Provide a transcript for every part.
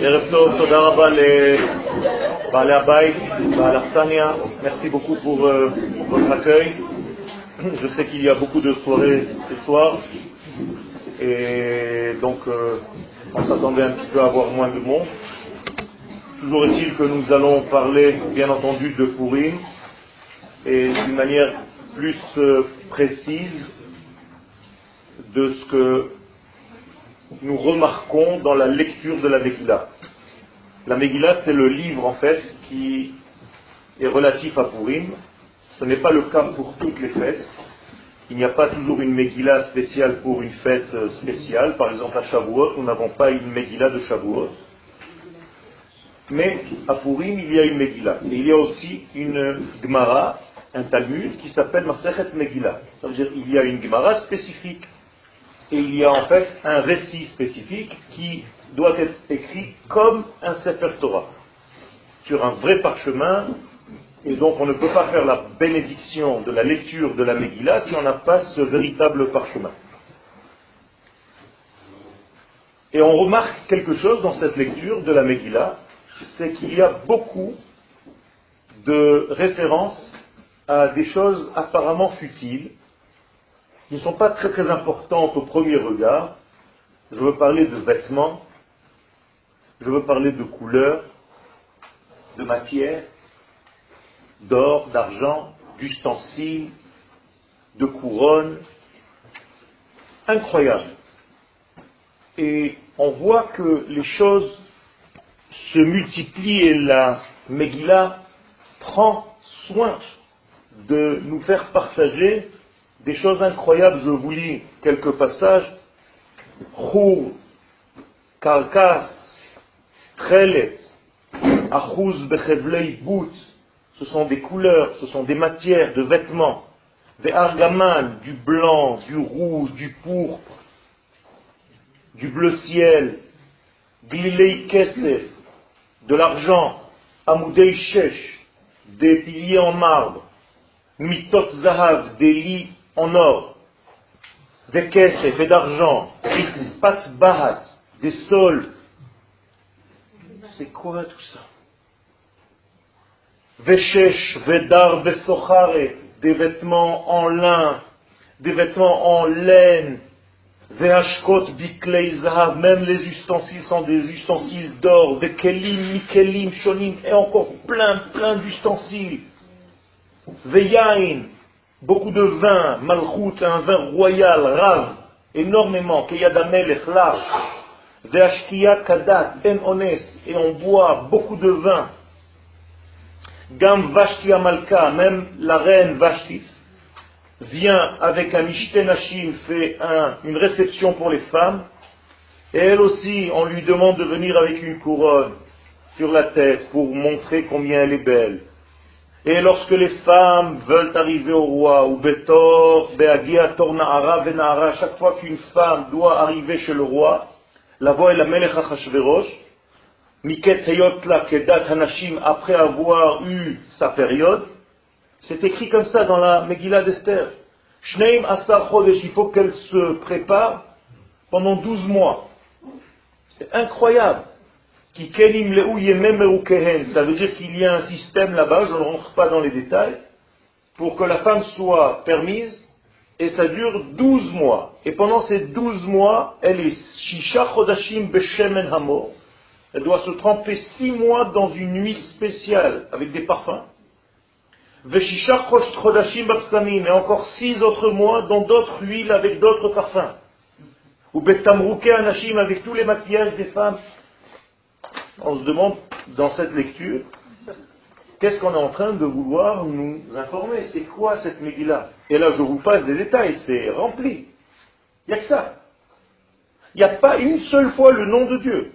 ערב טוב, תודה רבה לבעלי הבית, בעל אכסניה. Merci beaucoup pour votre accueil. Je sais qu'il y a beaucoup de soirées ce soir, et donc on s'attendait un petit peu à avoir moins de monde. Toujours est-il que nous allons parler, bien entendu, de Pourim, et d'une manière plus précise de ce que nous remarquons dans la lecture de la Megillah. La Megillah, c'est le livre, en fait, qui est relatif à Pourim. Ce n'est pas le cas pour toutes les fêtes. Il n'y a pas toujours une Megillah spéciale pour une fête spéciale. Par exemple, à Shavuot, nous n'avons pas une Megillah de Shavuot. Mais à Pourim, il y a une Megillah. Et il y a aussi une Gemara, un Talmud, qui s'appelle Masechet Megillah. Ça veut dire qu'il y a une Gemara spécifique. Et il y a en fait un récit spécifique qui doit être écrit comme un Sefer Torah, sur un vrai parchemin, et donc on ne peut pas faire la bénédiction de la lecture de la Megillah si on n'a pas ce véritable parchemin. Et on remarque quelque chose dans cette lecture de la Megillah, c'est qu'il y a beaucoup de références à des choses apparemment futiles, qui ne sont pas très très importantes au premier regard. Je veux parler de vêtements, je veux parler de couleurs, de matières, d'or, d'argent, d'ustensiles, de couronnes. Incroyable. Et on voit que les choses se multiplient et la Megillah prend soin de nous faire partager des choses incroyables. Je vous lis quelques passages. Chour, Karkas, Trelet, Achuz Bechevlei Bout, ce sont des couleurs, ce sont des matières de vêtements, des argaman, du blanc, du rouge, du pourpre, du bleu ciel, Glilei Kesef, de l'argent, Amoudei Shesh, des piliers en marbre, Mitot Zahav, des lits en or, des caisses et d'argent, Ritzpat Bahat, des sols. C'est quoi tout ça? Veshesh, Vedar, Vesochare, des vêtements en lin, des vêtements en laine, Vehashkot, Biklei Zahav, même les ustensiles sont des ustensiles d'or, des Kelim, Mikelim, Shonim, et encore plein d'ustensiles. Veyain, beaucoup de vin, Malchut, un vin royal, Rav, énormément, Keyadamelech, large, Veashkia Kadat, En Ones, et on boit beaucoup de vin. Gam Vashti Amalka, même la reine Vashti, vient avec un Mishtenashim, fait une réception pour les femmes, et elle aussi, on lui demande de venir avec une couronne sur la tête pour montrer combien elle est belle. Et lorsque les femmes veulent arriver au roi, ou Betor, Beagia, Tornaara, Venara, chaque fois qu'une femme doit arriver chez le roi, la voix est la Melech Achashverosh, Miket Heyotla Kedat Hanashim, après avoir eu sa période, c'est écrit comme ça dans la Megillah d'Esther. Shneim Asar Chodesh, il faut qu'elle se prépare pendant 12 mois. C'est incroyable. Ça veut dire qu'il y a un système là-bas, je ne rentre pas dans les détails, pour que la femme soit permise, et ça dure 12 mois. Et pendant ces 12 mois, elle est Shisha Chodashim Beshemen Hamor. Elle doit se tremper 6 mois dans une huile spéciale, avec des parfums. Veshisha Chodashim Babsamim, et encore 6 autres mois dans d'autres huiles avec d'autres parfums. Ou Betamruke Anashim, avec tous les maquillages des femmes. On se demande, dans cette lecture, qu'est-ce qu'on est en train de vouloir nous informer? C'est quoi cette Megillah? Et là, je vous passe des détails, c'est rempli. Il n'y a que ça. Il n'y a pas une seule fois le nom de Dieu.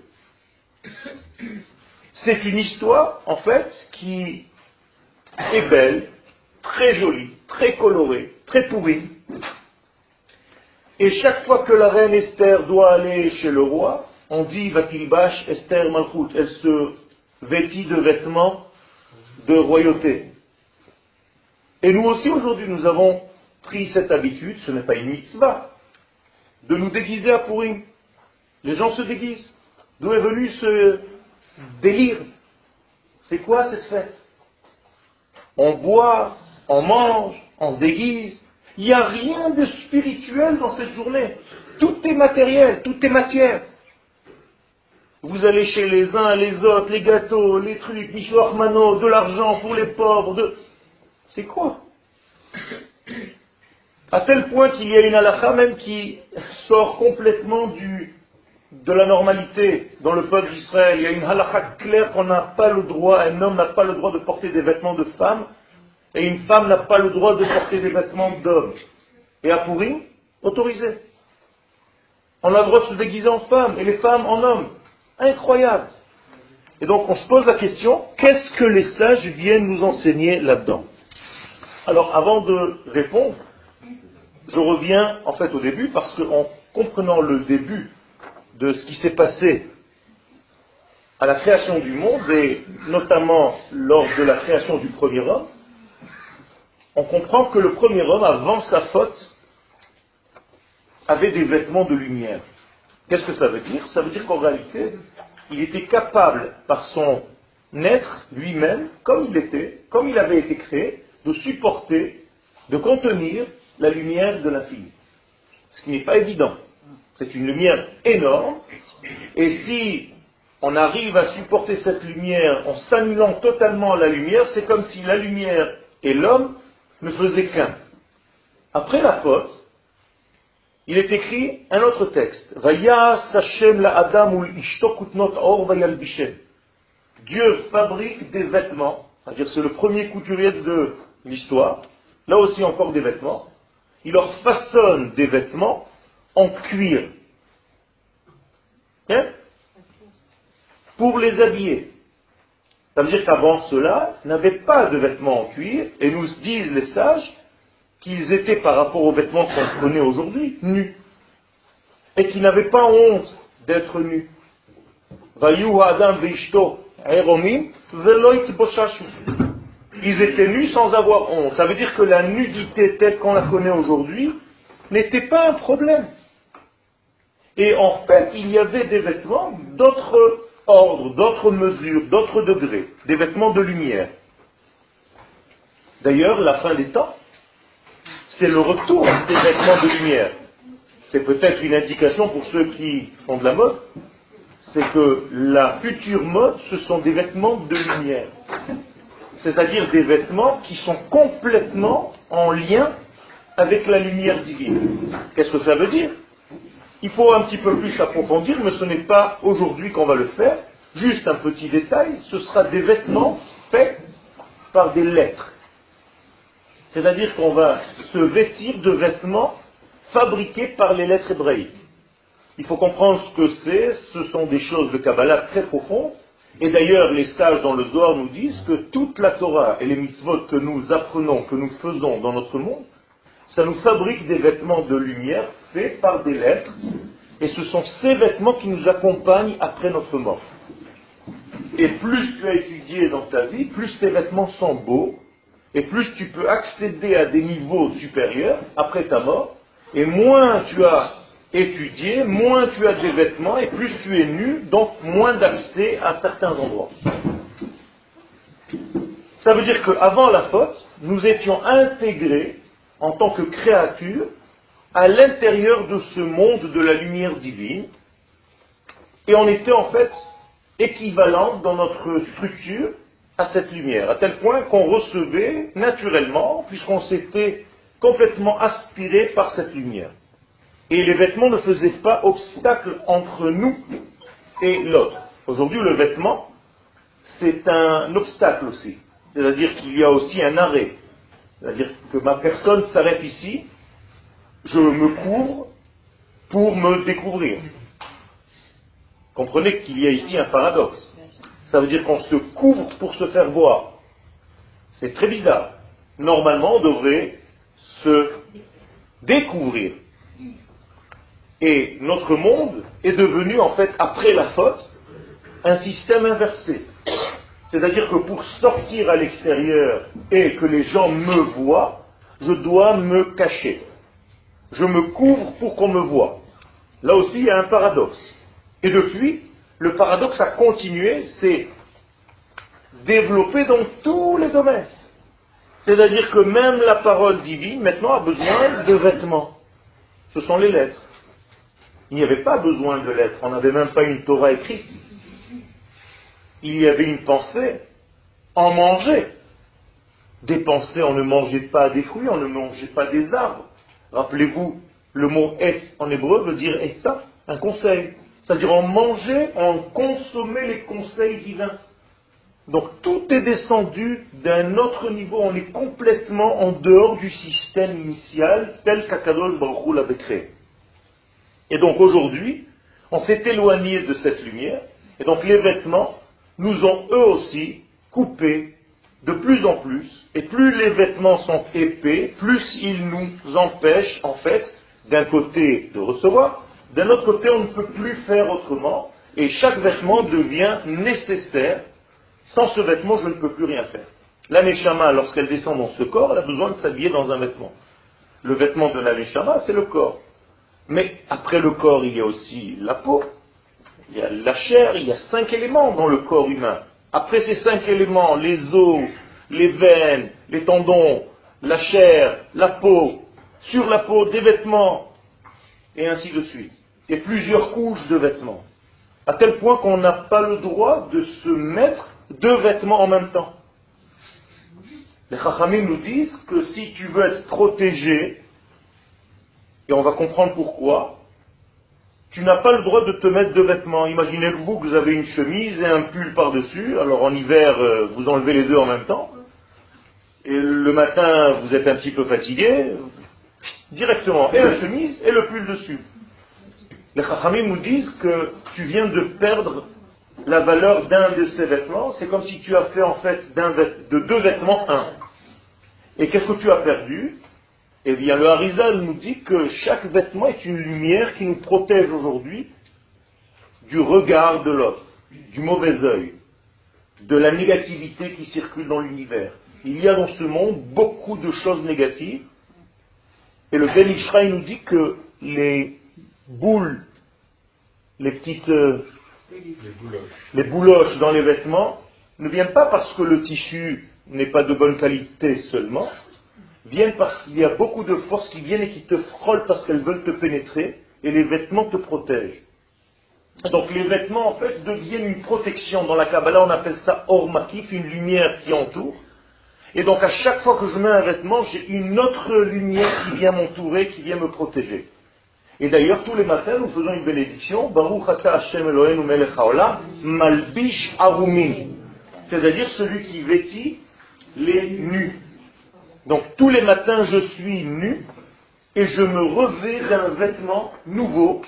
C'est une histoire, en fait, qui est belle, très jolie, très colorée, très pourrie. Et chaque fois que la reine Esther doit aller chez le roi, on dit Vatilbash Esther Malchut, elle se vêtit de vêtements de royauté. Et nous aussi aujourd'hui nous avons pris cette habitude, ce n'est pas une mitzvah, de de nous déguiser à Pourim. Les gens se déguisent. D'où est venu ce délire? C'est quoi cette fête? On boit, on mange, on se déguise. Il n'y a rien de spirituel dans cette journée. Tout est matériel, tout est matière. Vous allez chez les uns, les autres, les gâteaux, les trucs, Mishloach Mano, de l'argent pour les pauvres. C'est quoi? À tel point qu'il y a une halakha même qui sort complètement de la normalité dans le peuple d'Israël. Il y a une halakha claire qu'on n'a pas le droit, un homme n'a pas le droit de porter des vêtements de femme, et une femme n'a pas le droit de porter des vêtements d'homme. Et à Pourim, autorisé. On a le droit de se déguiser en femme, et les femmes en homme. Incroyable. Et donc on se pose la question, qu'est-ce que les sages viennent nous enseigner là-dedans? Alors avant de répondre, je reviens en fait au début, parce qu'en comprenant le début de ce qui s'est passé à la création du monde, et notamment lors de la création du premier homme, on comprend que le premier homme, avant sa faute, avait des vêtements de lumière. Qu'est-ce que ça veut dire? Ça veut dire qu'en réalité, il était capable, par son être lui-même, comme il était, comme il avait été créé, de supporter, de contenir la lumière de l'infini. Ce qui n'est pas évident. C'est une lumière énorme, et si on arrive à supporter cette lumière en s'annulant totalement à la lumière, c'est comme si la lumière et l'homme ne faisaient qu'un. Après la faute, il est écrit un autre texte. Dieu fabrique des vêtements, c'est-à-dire c'est le premier couturier de l'histoire, là aussi encore des vêtements. Il leur façonne des vêtements en cuir. Hein? Pour les habiller. Ça veut dire qu'avant cela, ils n'avaient pas de vêtements en cuir, et nous disent les sages qu'ils étaient, par rapport aux vêtements qu'on connaît aujourd'hui, nus. Et qu'ils n'avaient pas honte d'être nus. Ils étaient nus sans avoir honte. Ça veut dire que la nudité telle qu'on la connaît aujourd'hui n'était pas un problème. Et en fait, il y avait des vêtements d'autres ordres, d'autres mesures, d'autres degrés. Des vêtements de lumière. D'ailleurs, la fin des temps, c'est le retour de ces vêtements de lumière. C'est peut-être une indication pour ceux qui font de la mode, c'est que la future mode, ce sont des vêtements de lumière. C'est-à-dire des vêtements qui sont complètement en lien avec la lumière divine. Qu'est-ce que ça veut dire? Il faut un petit peu plus approfondir, mais ce n'est pas aujourd'hui qu'on va le faire. Juste un petit détail, ce sera des vêtements faits par des lettres. C'est-à-dire qu'on va se vêtir de vêtements fabriqués par les lettres hébraïques. Il faut comprendre ce que c'est, ce sont des choses de Kabbalah très profondes, et d'ailleurs les sages dans le Zohar nous disent que toute la Torah et les mitzvot que nous apprenons, que nous faisons dans notre monde, ça nous fabrique des vêtements de lumière faits par des lettres, et ce sont ces vêtements qui nous accompagnent après notre mort. Et plus tu as étudié dans ta vie, plus tes vêtements sont beaux, et plus tu peux accéder à des niveaux supérieurs après ta mort, et moins tu as étudié, moins tu as des vêtements, et plus tu es nu, donc moins d'accès à certains endroits. Ça veut dire qu'avant la faute, nous étions intégrés, en tant que créatures, à l'intérieur de ce monde de la lumière divine, et on était en fait équivalents dans notre structure à cette lumière, à tel point qu'on recevait naturellement, puisqu'on s'était complètement aspiré par cette lumière. Et les vêtements ne faisaient pas obstacle entre nous et l'autre. Aujourd'hui, le vêtement, c'est un obstacle aussi. C'est-à-dire qu'il y a aussi un arrêt. C'est-à-dire que ma personne s'arrête ici, je me couvre pour me découvrir. Comprenez qu'il y a ici un paradoxe. Ça veut dire qu'on se couvre pour se faire voir. C'est très bizarre. Normalement, on devrait se découvrir. Et notre monde est devenu, en fait, après la faute, un système inversé. C'est-à-dire que pour sortir à l'extérieur et que les gens me voient, je dois me cacher. Je me couvre pour qu'on me voie. là aussi il y a un paradoxe. Et depuis, le paradoxe a continué, s'est développé dans tous les domaines. C'est-à-dire que même la parole divine, maintenant, a besoin de vêtements. Ce sont les lettres. Il n'y avait pas besoin de lettres, on n'avait même pas une Torah écrite. Il y avait une pensée, en manger. Des pensées, on ne mangeait pas des fruits, on ne mangeait pas des arbres. Rappelez-vous, le mot « es » en hébreu veut dire « etsa », un conseil. C'est-à-dire on mangeait, on consommait les conseils divins. Donc tout est descendu d'un autre niveau, on est complètement en dehors du système initial tel qu'Akadosh Baruch Hu l'avait créé. Et donc aujourd'hui, on s'est éloigné de cette lumière, et donc les vêtements nous ont eux aussi coupés de plus en plus, et plus les vêtements sont épais, plus ils nous empêchent en fait d'un côté de recevoir, d'un autre côté on ne peut plus faire autrement, et chaque vêtement devient nécessaire. Sans ce vêtement, je ne peux plus rien faire. La Neshama, lorsqu'elle descend dans ce corps, elle a besoin de s'habiller dans un vêtement. Le vêtement de la Neshama, c'est le corps. Mais après le corps, il y a aussi la peau, il y a la chair, il y a 5 éléments dans le corps humain. Après ces 5 éléments, les os, les veines, les tendons, la chair, la peau, sur la peau, des vêtements, et ainsi de suite. Et plusieurs couches de vêtements. À tel point qu'on n'a pas le droit de se mettre 2 vêtements en même temps. Les Chachamim nous disent que si tu veux être protégé, et on va comprendre pourquoi, tu n'as pas le droit de te mettre 2 vêtements. Imaginez-vous que vous avez une chemise et un pull par-dessus, alors en hiver vous enlevez les 2 en même temps, et le matin vous êtes un petit peu fatigué, directement, et la chemise et le pull dessus. Les Chachamim nous disent que tu viens de perdre la valeur d'un de ces vêtements, c'est comme si tu as fait en fait de 2 vêtements un. Et qu'est-ce que tu as perdu? Eh bien le Harizal nous dit que chaque vêtement est une lumière qui nous protège aujourd'hui du regard de l'autre, du mauvais œil, de la négativité qui circule dans l'univers. Il y a dans ce monde beaucoup de choses négatives, et le Ben Ishraï nous dit que les boules, les petites... Les bouloches dans les vêtements ne viennent pas parce que le tissu n'est pas de bonne qualité seulement, viennent parce qu'il y a beaucoup de forces qui viennent et qui te frôlent parce qu'elles veulent te pénétrer, et les vêtements te protègent. Donc les vêtements en fait deviennent une protection. Dans la Kabbalah on appelle ça Or Makif, une lumière qui entoure. Et donc à chaque fois que je mets un vêtement, j'ai une autre lumière qui vient m'entourer, qui vient me protéger. Et d'ailleurs, tous les matins, nous faisons une bénédiction. Baruch Ata Hashem Eloheinu Melech Haolam, Malbish Arumin. C'est-à-dire celui qui vêtit les nus. Donc tous les matins, je suis nu et je me revêts d'un vêtement nouveau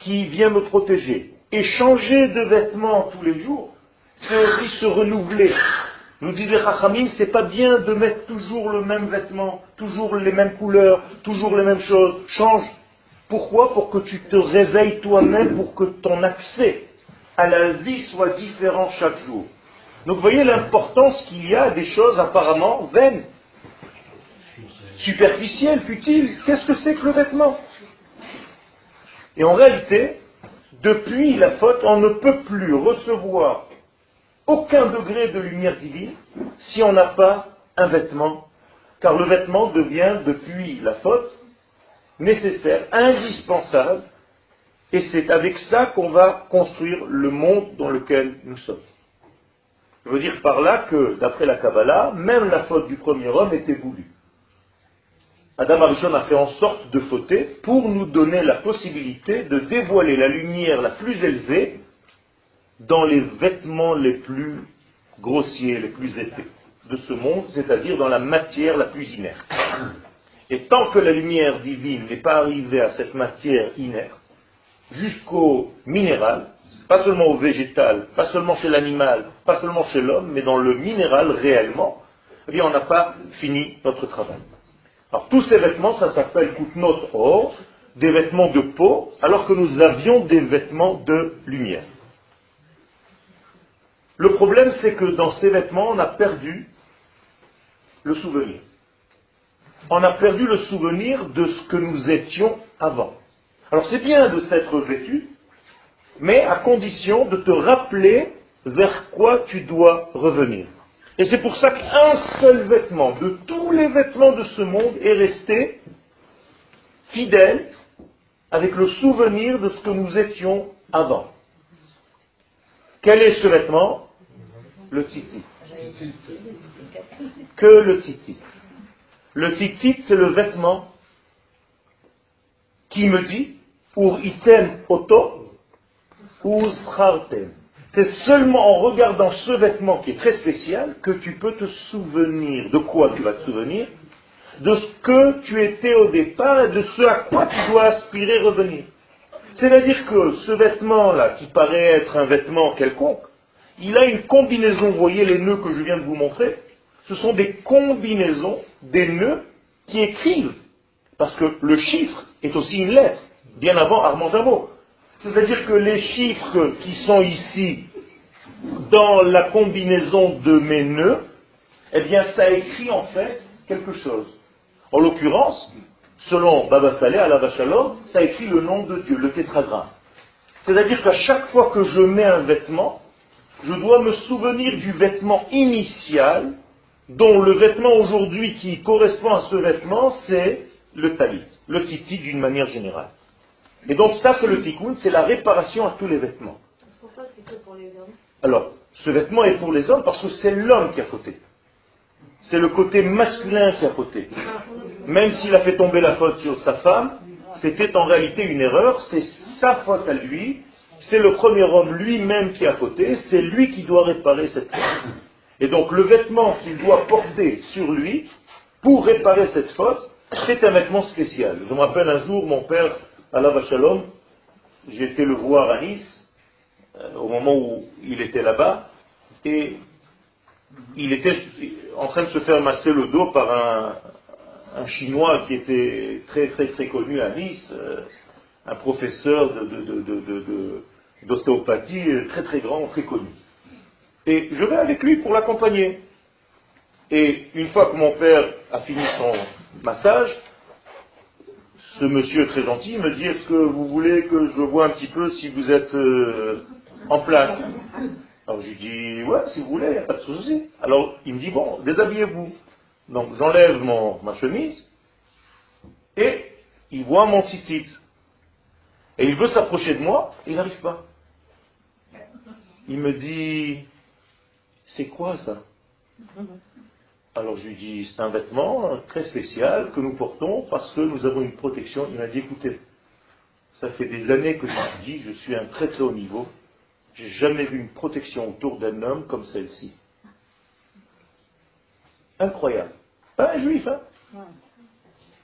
qui vient me protéger. Et changer de vêtement tous les jours, c'est aussi se renouveler. Nous disent les Chachamim, c'est pas bien de mettre toujours le même vêtement, toujours les mêmes couleurs, toujours les mêmes choses. Change. Pourquoi? Pour que tu te réveilles toi-même, pour que ton accès à la vie soit différent chaque jour. Donc voyez l'importance qu'il y a à des choses apparemment vaines, superficielles, futiles. Qu'est-ce que c'est que le vêtement? Et en réalité, depuis la faute, on ne peut plus recevoir aucun degré de lumière divine si on n'a pas un vêtement. Car le vêtement devient, depuis la faute, nécessaire, indispensable, et c'est avec ça qu'on va construire le monde dans lequel nous sommes. Je veux dire par là que, d'après la Kabbalah, même la faute du premier homme était voulue. Adam Arishon a fait en sorte de fauter pour nous donner la possibilité de dévoiler la lumière la plus élevée dans les vêtements les plus grossiers, les plus épais de ce monde, c'est-à-dire dans la matière la plus inerte. Et tant que la lumière divine n'est pas arrivée à cette matière inerte, jusqu'au minéral, pas seulement au végétal, pas seulement chez l'animal, pas seulement chez l'homme, mais dans le minéral réellement, eh bien on n'a pas fini notre travail. Alors tous ces vêtements, ça s'appelle Koutnot Or, des vêtements de peau, alors que nous avions des vêtements de lumière. Le problème, c'est que dans ces vêtements, on a perdu le souvenir. On a perdu le souvenir de ce que nous étions avant. Alors c'est bien de s'être vêtu, mais à condition de te rappeler vers quoi tu dois revenir. Et c'est pour ça qu'un seul vêtement, de tous les vêtements de ce monde, est resté fidèle avec le souvenir de ce que nous étions avant. Quel est ce vêtement? Le tzitzit. Que le tzitzit. Le tzitzit, c'est le vêtement qui me dit « Ur item oto, ur schartem ». C'est seulement en regardant ce vêtement qui est très spécial que tu peux te souvenir. De quoi tu vas te souvenir? De ce que tu étais au départ et de ce à quoi tu dois aspirer revenir. C'est-à-dire que ce vêtement-là, qui paraît être un vêtement quelconque, il a une combinaison. Vous voyez les nœuds que je viens de vous montrer? Ce sont des combinaisons, des nœuds qui écrivent. Parce que le chiffre est aussi une lettre, bien avant Armand Jameau. C'est-à-dire que les chiffres qui sont ici, dans la combinaison de mes nœuds, eh bien ça écrit en fait quelque chose. En l'occurrence, selon Baba Saleh, Alav Shalom, ça écrit le nom de Dieu, le tétragramme. C'est-à-dire qu'à chaque fois que je mets un vêtement, je dois me souvenir du vêtement initial, dont le vêtement aujourd'hui qui correspond à ce vêtement, c'est le talit, le tzitzit d'une manière générale. Et donc ça, c'est le tikkun, c'est la réparation à tous les vêtements. Pourquoi c'est que pour les hommes? Alors, ce vêtement est pour les hommes parce que c'est l'homme qui a fauté. C'est le côté masculin qui a fauté. Même s'il a fait tomber la faute sur sa femme, c'était en réalité une erreur, c'est sa faute à lui, c'est le premier homme lui-même qui a fauté, c'est lui qui doit réparer cette faute. Et donc le vêtement qu'il doit porter sur lui pour réparer cette faute, c'est un vêtement spécial. Je me rappelle un jour, mon père, Alav Shalom, j'ai été le voir à Nice, au moment où il était là-bas, et il était en train de se faire masser le dos par un Chinois qui était très très très connu à Nice, un professeur d'ostéopathie très très grand, très connu. Et je vais avec lui pour l'accompagner. Et une fois que mon père a fini son massage, ce monsieur très gentil me dit « Est-ce que vous voulez que je vois un petit peu si vous êtes en place ?» Alors je lui dis « Ouais, si vous voulez, il n'y a pas de souci. » Alors il me dit « Bon, déshabillez-vous. » Donc j'enlève ma chemise et il voit mon tzitzit. Et il veut s'approcher de moi et il n'arrive pas. Il me dit « C'est quoi ça ?» Alors je lui dis, c'est un vêtement très spécial que nous portons parce que nous avons une protection. Il m'a dit, écoutez, ça fait des années que je vous dis, je suis un très très haut niveau, j'ai jamais vu une protection autour d'un homme comme celle-ci. Incroyable. Pas un juif, hein?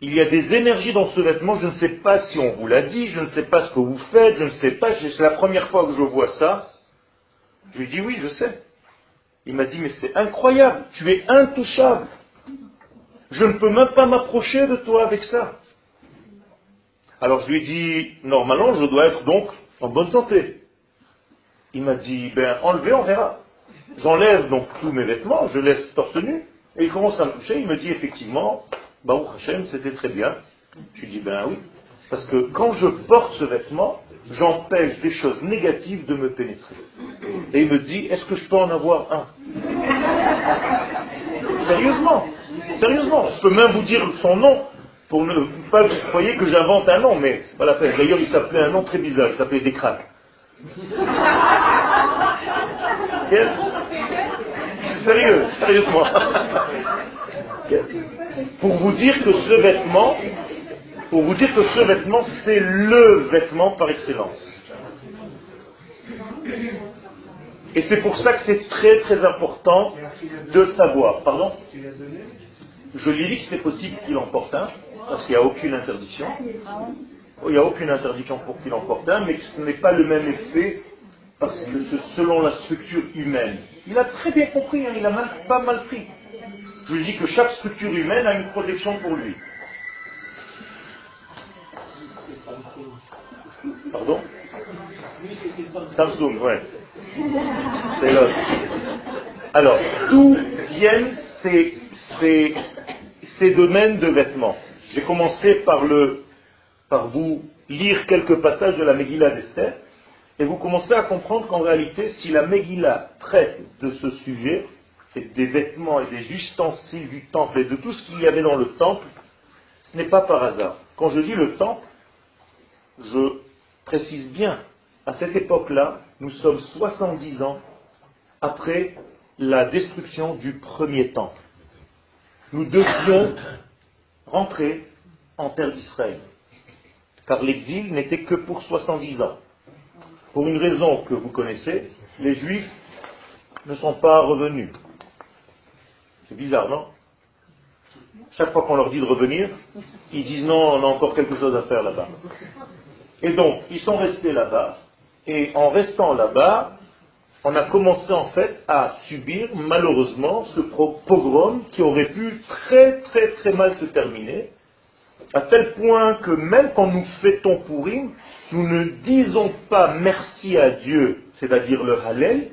Il y a des énergies dans ce vêtement, je ne sais pas si on vous l'a dit, je ne sais pas ce que vous faites, je ne sais pas, c'est la première fois que je vois ça. Je lui dis, oui, je sais. Il m'a dit, mais c'est incroyable, tu es intouchable. Je ne peux même pas m'approcher de toi avec ça. Alors je lui ai dit, normalement, je dois être donc en bonne santé. Il m'a dit, ben enlevez, on verra. J'enlève donc tous mes vêtements, je laisse torse nu, et il commence à me toucher. Il me dit, effectivement, Baruch Hashem, c'était très bien. Je lui ai dit, ben oui, parce que quand je porte ce vêtement, j'empêche des choses négatives de me pénétrer. Et il me dit, est-ce que je peux en avoir un? Sérieusement, je peux même vous dire son nom, pour ne pas que vous croyez que j'invente un nom, mais c'est pas la peine. D'ailleurs, il s'appelait un nom très bizarre, il s'appelait Décrac. Sérieusement. Pour vous dire que ce vêtement, c'est le vêtement par excellence. Et c'est pour ça que c'est très très important de savoir. Pardon? Je lui dis que c'est possible qu'il en porte un, parce qu'il n'y a aucune interdiction. Il n'y a aucune interdiction pour qu'il en porte un, mais ce n'est pas le même effet, parce que selon la structure humaine. Il a très bien compris, hein, il a pas mal pris. Je lui dis que chaque structure humaine a une protection pour lui. Pardon? Samsung, ouais. C'est l'autre. Alors, d'où viennent ces domaines de vêtements? J'ai commencé par vous lire quelques passages de la Megillah d'Esther, et vous commencez à comprendre qu'en réalité, si la Megillah traite de ce sujet, et des vêtements et des ustensiles du temple et de tout ce qu'il y avait dans le temple, ce n'est pas par hasard. Quand je dis le temple, je précise bien, à cette époque-là, nous sommes 70 ans après la destruction du premier temple. Nous devions rentrer en terre d'Israël, car l'exil n'était que pour 70 ans. Pour une raison que vous connaissez, les Juifs ne sont pas revenus. C'est bizarre, non? Chaque fois qu'on leur dit de revenir, ils disent non, on a encore quelque chose à faire là-bas. Et donc, ils sont restés là-bas, et en restant là-bas, on a commencé en fait à subir malheureusement ce pogrom qui aurait pu très très très mal se terminer, à tel point que même quand nous fêtons Pourim, nous ne disons pas merci à Dieu, c'est-à-dire le Hallel,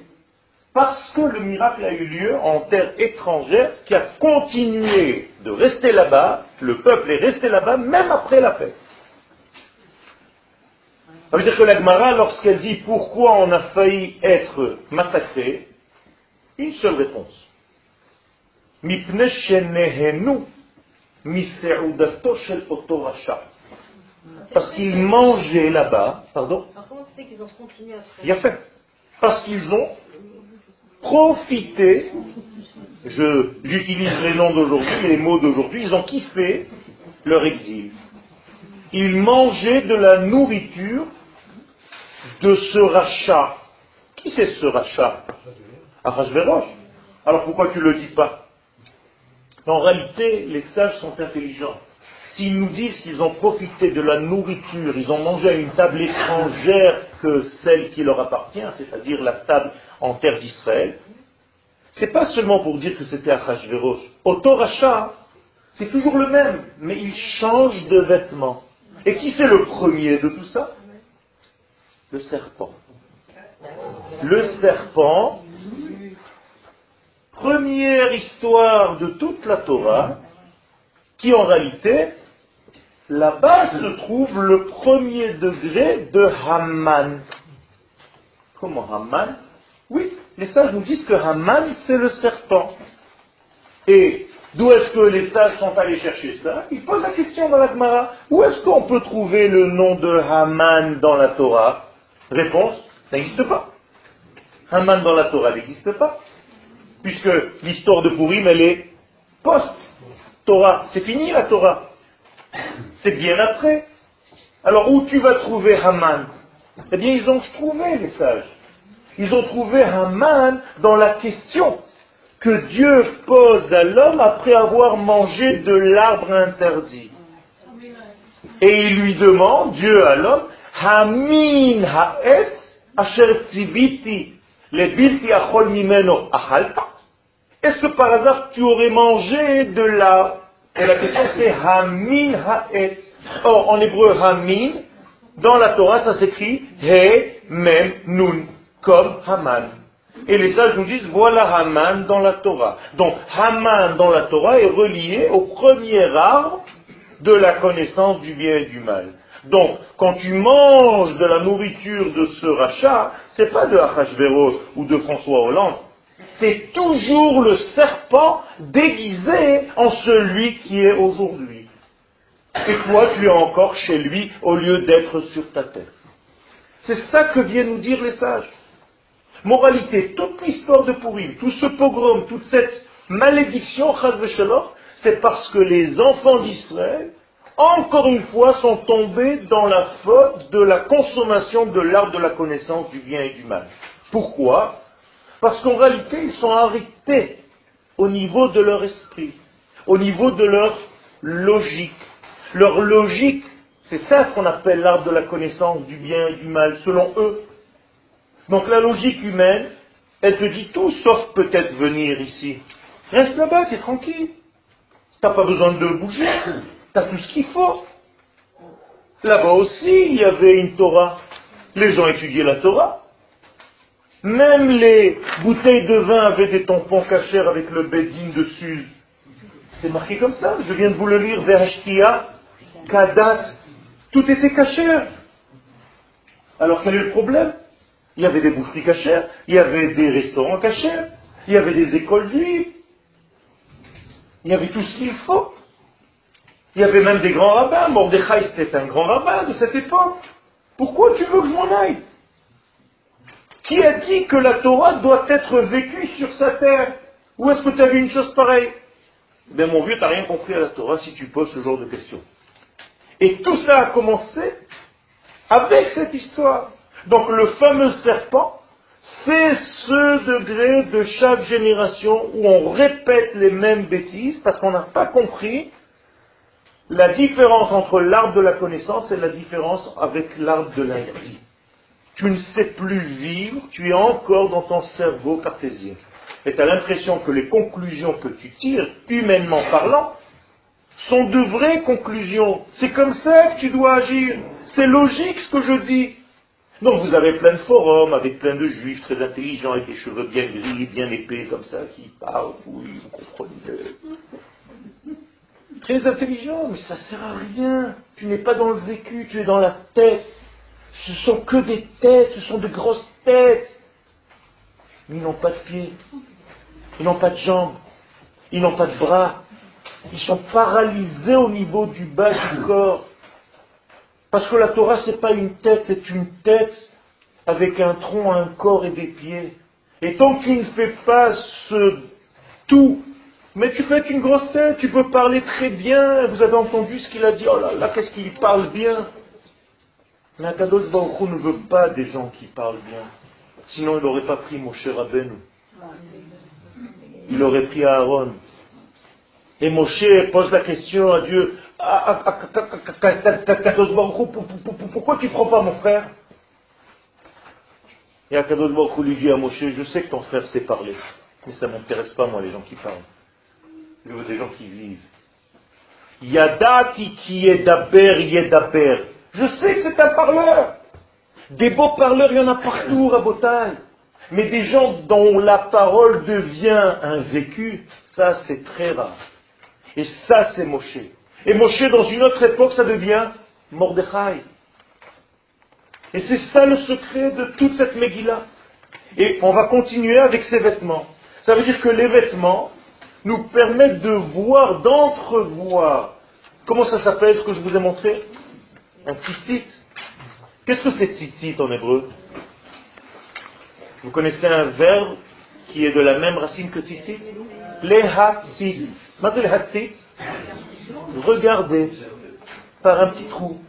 parce que le miracle a eu lieu en terre étrangère, qui a continué de rester là-bas, le peuple est resté là-bas, même après la fête. Ça veut dire que la Gemara, lorsqu'elle dit pourquoi on a failli être massacré, une seule réponse. Mipnei shenehenu miseudato shel oto rasha. Parce qu'ils mangeaient là-bas, pardon. Alors comment c'est qu'ils ont continué après ? Bien fait. Parce qu'ils ont profiter, j'utilise les noms d'aujourd'hui, les mots d'aujourd'hui, ils ont kiffé leur exil. Ils mangeaient de la nourriture de ce rachat. Qui c'est ce rachat? Achashverosh. Alors pourquoi tu ne le dis pas? En réalité, les sages sont intelligents. S'ils nous disent qu'ils ont profité de la nourriture, ils ont mangé à une table étrangère que celle qui leur appartient, c'est-à-dire la table en terre d'Israël, c'est pas seulement pour dire que c'était Achashverosh. Otoracha, c'est toujours le même, mais il change de vêtements. Et qui c'est le premier de tout ça? Le serpent. Le serpent, première histoire de toute la Torah, qui en réalité... Là-bas se trouve le premier degré de Haman. Comment Haman? Oui, les sages nous disent que Haman, c'est le serpent. Et d'où est-ce que les sages sont allés chercher ça? Ils posent la question dans la Gemara. Où est-ce qu'on peut trouver le nom de Haman dans la Torah? Réponse, ça n'existe pas. Haman dans la Torah n'existe pas. Puisque l'histoire de Pourim, elle est post-Torah. C'est fini la Torah. C'est bien après. Alors où tu vas trouver Haman? Eh bien ils ont trouvé les sages. Ils ont trouvé Haman dans la question que Dieu pose à l'homme après avoir mangé de l'arbre interdit. Et il lui demande, Dieu à l'homme, Hamin ha'etz asher tziviti lebilti achol mimeno achalta. Est-ce que par hasard tu aurais mangé de l'arbre? Et la question c'est Hamin Ha'etz. Or, en hébreu, Hamin, dans la Torah, ça s'écrit He, Mem, Nun, comme Haman. Et les sages nous disent, voilà Haman dans la Torah. Donc, Haman dans la Torah est relié au premier arbre de la connaissance du bien et du mal. Donc, quand tu manges de la nourriture de ce rachat, c'est pas de Achashverosh ou de François Hollande. C'est toujours le serpent déguisé en celui qui est aujourd'hui. Et toi, tu es encore chez lui au lieu d'être sur ta terre. C'est ça que viennent nous dire les sages. Moralité, toute l'histoire de Pourim, tout ce pogrom, toute cette malédiction, c'est parce que les enfants d'Israël, encore une fois, sont tombés dans la faute de la consommation de l'arbre de la connaissance du bien et du mal. Pourquoi ? Parce qu'en réalité, ils sont arrêtés au niveau de leur esprit, au niveau de leur logique. Leur logique, c'est ça ce qu'on appelle l'art de la connaissance du bien et du mal, selon eux. Donc la logique humaine, elle te dit tout, sauf peut-être venir ici. Reste là-bas, t'es tranquille. T'as pas besoin de bouger, t'as tout ce qu'il faut. Là-bas aussi, il y avait une Torah. Les gens étudiaient la Torah. Même les bouteilles de vin avaient des tampons cachers avec le bédine dessus. C'est marqué comme ça. Je viens de vous le lire. Verashtia, Kadat, Tout était cachère. Alors quel est le problème? Il y avait des boucheries cachères, il y avait des restaurants cachères, il y avait des écoles juives, il y avait tout ce qu'il faut. Il y avait même des grands rabbins. Mordechai, c'était un grand rabbin de cette époque. Pourquoi tu veux que je m'en aille? Qui a dit que la Torah doit être vécue sur sa terre? Où est-ce que tu as vu une chose pareille? Ben mon vieux, tu n'as rien compris à la Torah si tu poses ce genre de questions. Et tout ça a commencé avec cette histoire. Donc le fameux serpent, c'est ce degré de chaque génération où on répète les mêmes bêtises parce qu'on n'a pas compris la différence entre l'arbre de la connaissance et la différence avec l'arbre de l'industrie. Tu ne sais plus vivre, tu es encore dans ton cerveau cartésien. Et tu as l'impression que les conclusions que tu tires, humainement parlant, sont de vraies conclusions. C'est comme ça que tu dois agir. C'est logique ce que je dis. Donc vous avez plein de forums avec plein de juifs très intelligents avec des cheveux bien gris, bien épais comme ça, qui parlent, oui, vous comprenez. Très intelligent, mais ça ne sert à rien. Tu n'es pas dans le vécu, tu es dans la tête. Ce sont que des têtes, ce sont de grosses têtes. Ils n'ont pas de pieds, ils n'ont pas de jambes, ils n'ont pas de bras. Ils sont paralysés au niveau du bas du corps. Parce que la Torah, ce n'est pas une tête, c'est une tête avec un tronc, un corps et des pieds. Et tant que tu ne fais pas ce tout, mais tu peux être une grosse tête, tu peux parler très bien, vous avez entendu ce qu'il a dit, oh là là, qu'est-ce qu'il parle bien. Mais Akadosh Baruch Hu ne veut pas des gens qui parlent bien. Sinon, il n'aurait pas pris Moshe Rabbeinu. Il aurait pris Aaron. Et Moshe pose la question à Dieu, Akadosh Baruch Hu, pourquoi tu ne prends pas mon frère? Et Akadosh Baruch Hu lui dit à Moshe, je sais que ton frère sait parler, mais ça ne m'intéresse pas moi les gens qui parlent. Je veux des gens qui vivent. Yadati qui est yedaber. Je sais que c'est un parleur. Des beaux parleurs, il y en a partout à Botaï. Mais des gens dont la parole devient un vécu, ça c'est très rare. Et ça c'est Moshe. Et Moshe dans une autre époque, ça devient Mordechai. Et c'est ça le secret de toute cette Megillah. Et on va continuer avec ces vêtements. Ça veut dire que les vêtements nous permettent de voir, d'entrevoir. Comment ça s'appelle ce que je vous ai montré? Un tzitzit. Qu'est-ce que c'est tzitzit en hébreu? Vous connaissez un verbe qui est de la même racine que tzitzit? Lehatzit. Qu'est-ce que c'est lehatzit? Regardez par un petit trou.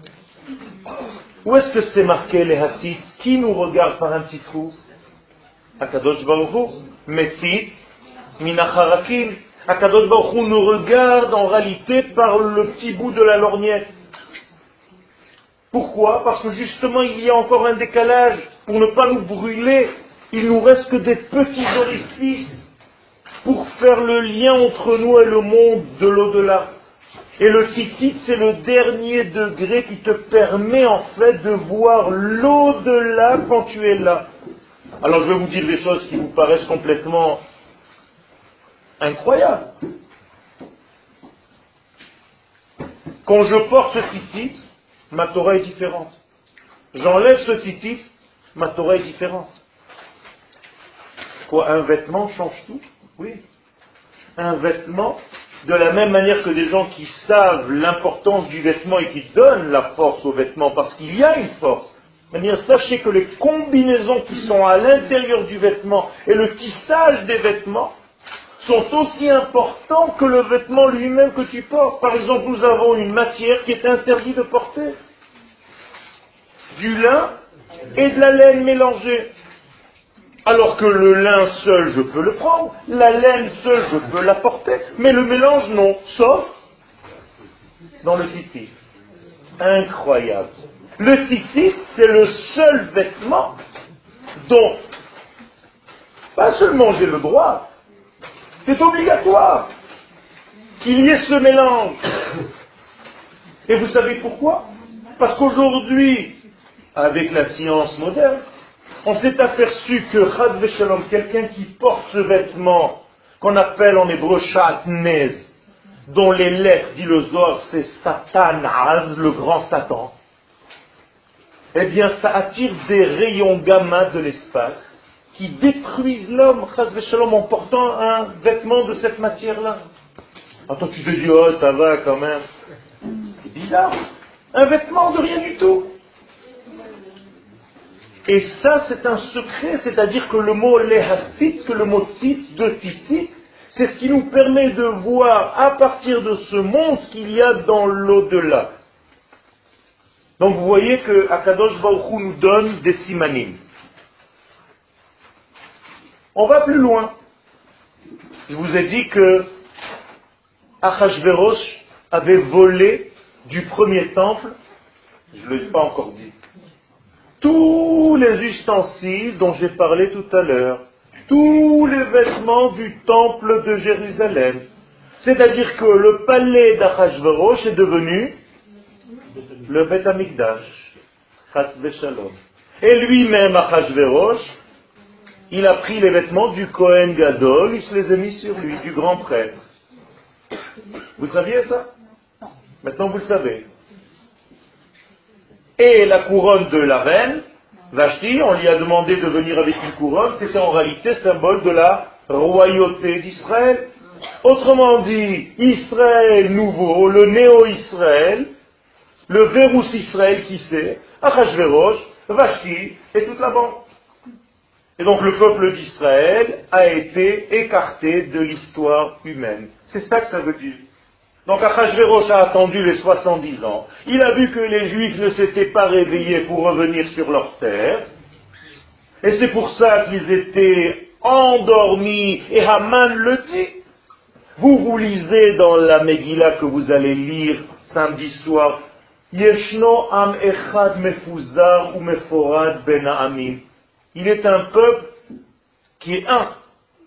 Où est-ce que c'est marqué lehatzit? Qui nous regarde par un petit trou? Akadosh Baruch Hu. Metzit. Minacharakim. Akadosh Baruch Hu nous regarde en réalité par le petit bout de la lorgnette. Pourquoi? Parce que justement il y a encore un décalage. Pour ne pas nous brûler, il nous reste que des petits orifices pour faire le lien entre nous et le monde de l'au-delà. Et le tzitzit, c'est le dernier degré qui te permet en fait de voir l'au-delà quand tu es là. Alors je vais vous dire des choses qui vous paraissent complètement incroyable. Quand je porte ce tzitzit, ma Torah est différente. J'enlève ce tzitzit, ma Torah est différente. Quoi, un vêtement change tout? Oui. Un vêtement, de la même manière que des gens qui savent l'importance du vêtement et qui donnent la force au vêtement, parce qu'il y a une force. Eh bien, sachez que les combinaisons qui sont à l'intérieur du vêtement et le tissage des vêtements sont aussi importants que le vêtement lui-même que tu portes. Par exemple, nous avons une matière qui est interdite de porter. Du lin et de la laine mélangée. Alors que le lin seul, je peux le prendre. La laine seule, je peux la porter. Mais le mélange, non. Sauf dans le tzitzit. Incroyable. Le tzitzit, c'est le seul vêtement dont pas seulement j'ai le droit, c'est obligatoire qu'il y ait ce mélange. Et vous savez pourquoi? Parce qu'aujourd'hui, avec la science moderne, on s'est aperçu que, chas v'shalom, quelqu'un qui porte ce vêtement qu'on appelle en hébreu shatnez, dont les lettres, dit le Zohar, c'est Satanaz, le grand Satan, eh bien ça attire des rayons gamma de l'espace qui détruisent l'homme, chas v'shalom, en portant un vêtement de cette matière-là. Attends, tu te dis, oh ça va quand même. C'est bizarre. Un vêtement de rien du tout. Et ça, c'est un secret, c'est-à-dire que le mot lehatzit, que le mot tzit, de tzitzit, c'est ce qui nous permet de voir à partir de ce monde ce qu'il y a dans l'au-delà. Donc vous voyez que Akadosh Baruch Hu nous donne des simanim. On va plus loin. Je vous ai dit que Achashverosh avait volé du premier temple, je ne l'ai pas encore dit, tous les ustensiles dont j'ai parlé tout à l'heure, tous les vêtements du temple de Jérusalem. C'est-à-dire que le palais d'Achashverosh est devenu le Beth Amikdash, Chas Veshalom. Et lui-même, Achashverosh, il a pris les vêtements du Kohen Gadol, il se les a mis sur lui, du grand prêtre. Vous saviez ça? Maintenant vous le savez. Et la couronne de la reine, Vashti, on lui a demandé de venir avec une couronne, c'était en réalité symbole de la royauté d'Israël. Autrement dit, Israël nouveau, le néo-Israël, le Vérous Israël qui sait, Achashverosh, Vashti et toute la bande. Et donc le peuple d'Israël a été écarté de l'histoire humaine. C'est ça que ça veut dire. Donc Achashverosh a attendu les 70 ans. Il a vu que les Juifs ne s'étaient pas réveillés pour revenir sur leur terre. Et c'est pour ça qu'ils étaient endormis. Et Haman le dit. Vous lisez dans la Megillah que vous allez lire samedi soir. Yeshno am echad mefuzar ou meforad ben ha'amim. Il est un peuple qui est un,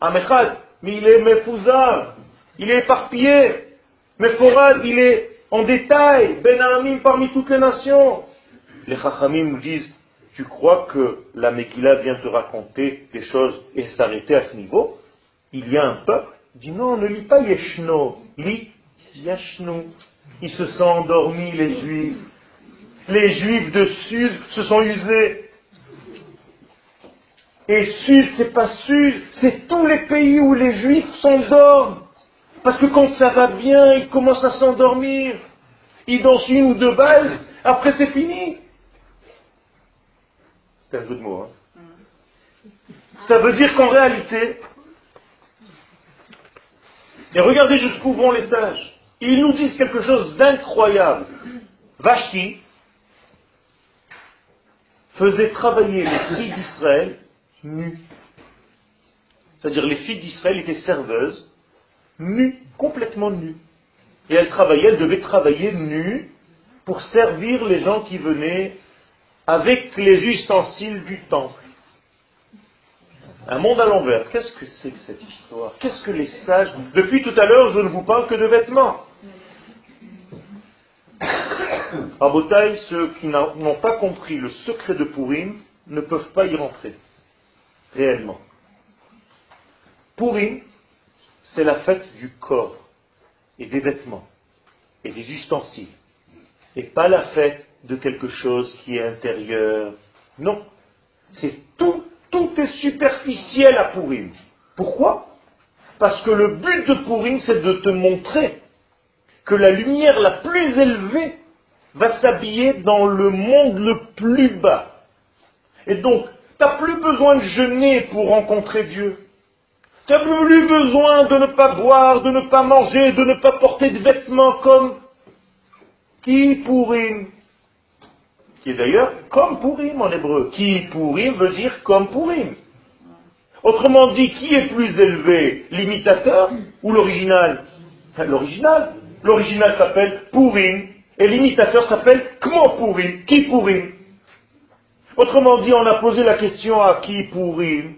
am echad, mais il est mefuzar. Il est éparpillé. Mais Forad, il est en détail, Ben Amim parmi toutes les nations. Les Chachamim nous disent, tu crois que la Megillah vient te raconter des choses et s'arrêter à ce niveau? Il y a un peuple, dit non, ne lis pas Yeshno, lis Yashno. Ils se sont endormis, les Juifs. Les Juifs de Sud se sont usés. Et Sud, c'est pas Sud, c'est tous les pays où les Juifs s'endorment. Parce que quand ça va bien, ils commencent à s'endormir. Ils dansent une ou deux balles, après c'est fini. C'est un jeu de mots, hein. Ça veut dire qu'en réalité, et regardez jusqu'où vont les sages, ils nous disent quelque chose d'incroyable. Vashti faisait travailler les filles d'Israël nues. C'est-à-dire les filles d'Israël étaient serveuses, nues, complètement nues. Et elle devait travailler nue pour servir les gens qui venaient avec les ustensiles du temple. Un monde à l'envers. Qu'est-ce que c'est que cette histoire? Qu'est-ce que les sages... Depuis tout à l'heure, je ne vous parle que de vêtements. À Botaï, ceux qui n'ont pas compris le secret de Pourim ne peuvent pas y rentrer. Réellement. Pourim, c'est la fête du corps et des vêtements et des ustensiles et pas la fête de quelque chose qui est intérieur. Non, c'est tout est superficiel à Pourim. Pourquoi? Parce que le but de Pourim, c'est de te montrer que la lumière la plus élevée va s'habiller dans le monde le plus bas. Et donc, tu n'as plus besoin de jeûner pour rencontrer Dieu. Tu n'as plus besoin de ne pas boire, de ne pas manger, de ne pas porter de vêtements comme Kippourim. Qui est d'ailleurs comme Pourim en hébreu. Kippourim veut dire comme Pourim. Autrement dit, qui est plus élevé, l'imitateur ou l'original? L'original. L'original s'appelle Pourim et l'imitateur s'appelle Kmo Pourim, Kippourim. Autrement dit, on a posé la question à Kippourim,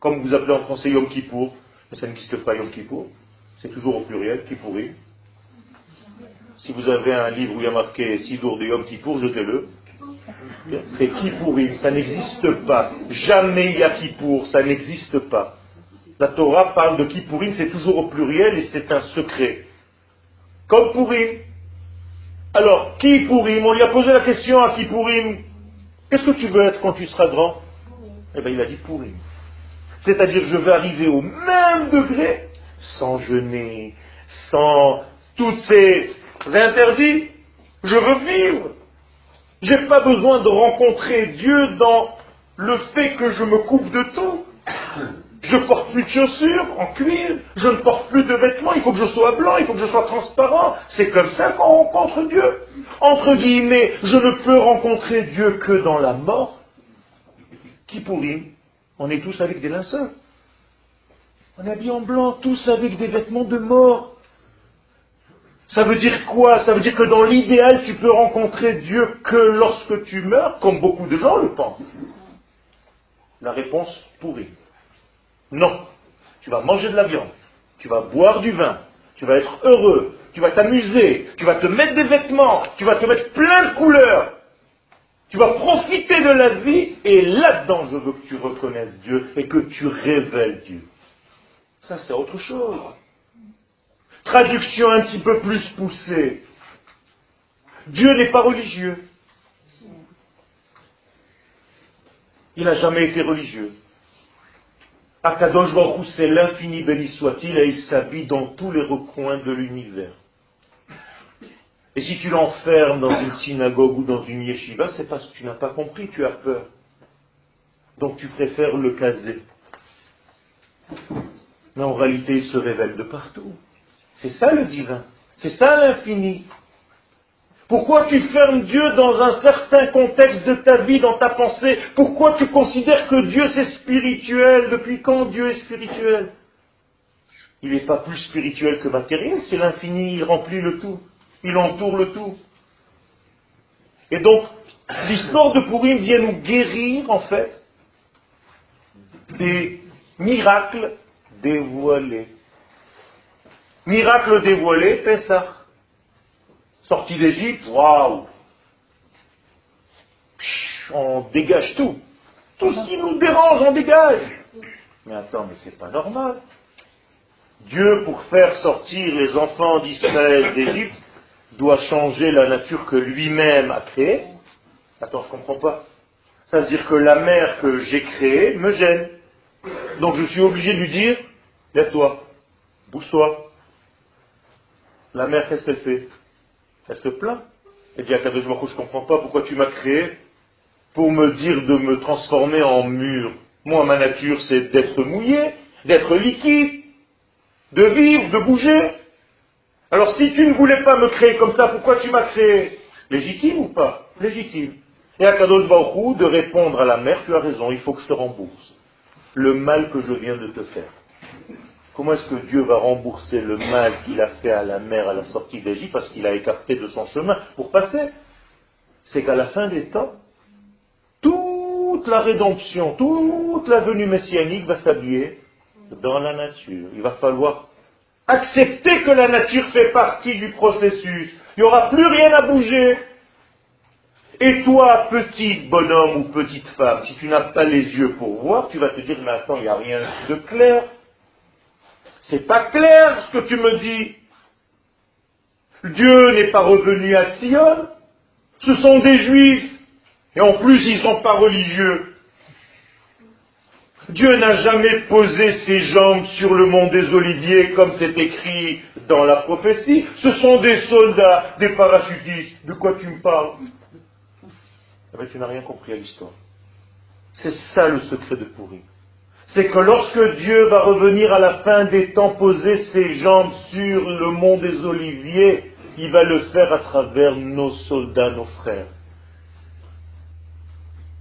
comme vous appelez en français Yom Kippour, mais ça n'existe pas Yom Kippour, c'est toujours au pluriel, Kippouri. Si vous avez un livre où il y a marqué Sidour de Yom Kippour, jetez-le. C'est Kippouri, ça n'existe pas. Jamais il y a Kippour, ça n'existe pas. La Torah parle de Kippouri, c'est toujours au pluriel et c'est un secret. Comme Pourim. Alors, Kippourim, on lui a posé la question à Kippourim, Qu'est-ce que tu veux être quand tu seras grand? Eh bien, il a dit pourri. C'est-à-dire, je vais arriver au même degré, sans jeûner, sans tous ces interdits. Je veux vivre. Je n'ai pas besoin de rencontrer Dieu dans le fait que je me coupe de tout. Je ne porte plus de chaussures en cuir, je ne porte plus de vêtements, il faut que je sois blanc, il faut que je sois transparent. C'est comme ça qu'on rencontre Dieu. Entre guillemets, je ne peux rencontrer Dieu que dans la mort. Qui pourrit? On est tous avec des linceuls. On est habillés en blanc, tous avec des vêtements de mort. Ça veut dire quoi? Ça veut dire que dans l'idéal, tu peux rencontrer Dieu que lorsque tu meurs, comme beaucoup de gens le pensent. La réponse pourrie. Non. Tu vas manger de la viande. Tu vas boire du vin. Tu vas être heureux. Tu vas t'amuser. Tu vas te mettre des vêtements. Tu vas te mettre plein de couleurs. Tu vas profiter de la vie. Et là-dedans, je veux que tu reconnaisses Dieu et que tu révèles Dieu. Ça, c'est autre chose. Traduction un petit peu plus poussée. Dieu n'est pas religieux. Il n'a jamais été religieux. Akadosh Baruch Hu, c'est l'infini, béni soit-il, et il s'habille dans tous les recoins de l'univers. Et si tu l'enfermes dans une synagogue ou dans une yeshiva, c'est parce que tu n'as pas compris, tu as peur. Donc tu préfères le caser. Mais en réalité, il se révèle de partout. C'est ça le divin. C'est ça l'infini. Pourquoi tu fermes Dieu dans un certain contexte de ta vie, dans ta pensée? Pourquoi tu considères que Dieu c'est spirituel? Depuis quand Dieu est spirituel? Il n'est pas plus spirituel que matériel, c'est l'infini, il remplit le tout, il entoure le tout. Et donc, l'histoire de Pourim vient nous guérir, en fait, des miracles dévoilés. Miracle dévoilé, Pessah. Sortie d'Égypte, waouh! On dégage tout. Tout ce qui nous dérange, on dégage. Mais attends, mais c'est pas normal. Dieu, pour faire sortir les enfants d'Israël d'Égypte, doit changer la nature que lui-même a créée. Attends, je comprends pas. Ça veut dire que la mer que j'ai créée me gêne. Donc je suis obligé de lui dire, lève-toi, bouge-toi. La mer, qu'est-ce qu'elle fait? Elle se plaint. Elle dit à Kadosh Baruch Hu, je ne comprends pas pourquoi tu m'as créé pour me dire de me transformer en mur. Moi, ma nature, c'est d'être mouillé, d'être liquide, de vivre, de bouger. Alors si tu ne voulais pas me créer comme ça, pourquoi tu m'as créé? Légitime ou pas? Légitime. Et à Kadosh Baruch Hu de répondre à la mère, tu as raison, il faut que je te rembourse le mal que je viens de te faire. Comment est-ce que Dieu va rembourser le mal qu'il a fait à la mer à la sortie d'Égypte parce qu'il a écarté de son chemin pour passer? C'est qu'à la fin des temps, toute la rédemption, toute la venue messianique va s'habiller dans la nature. Il va falloir accepter que la nature fait partie du processus. Il n'y aura plus rien à bouger. Et toi, petit bonhomme ou petite femme, si tu n'as pas les yeux pour voir, tu vas te dire, mais attends, il n'y a rien de clair. C'est pas clair ce que tu me dis. Dieu n'est pas revenu à Sion. Ce sont des juifs. Et en plus, ils ne sont pas religieux. Dieu n'a jamais posé ses jambes sur le mont des Oliviers comme c'est écrit dans la prophétie. Ce sont des soldats, des parachutistes. De quoi tu me parles? Mais tu n'as rien compris à l'histoire. C'est ça le secret de Pourim. C'est que lorsque Dieu va revenir à la fin des temps poser ses jambes sur le mont des Oliviers, il va le faire à travers nos soldats, nos frères.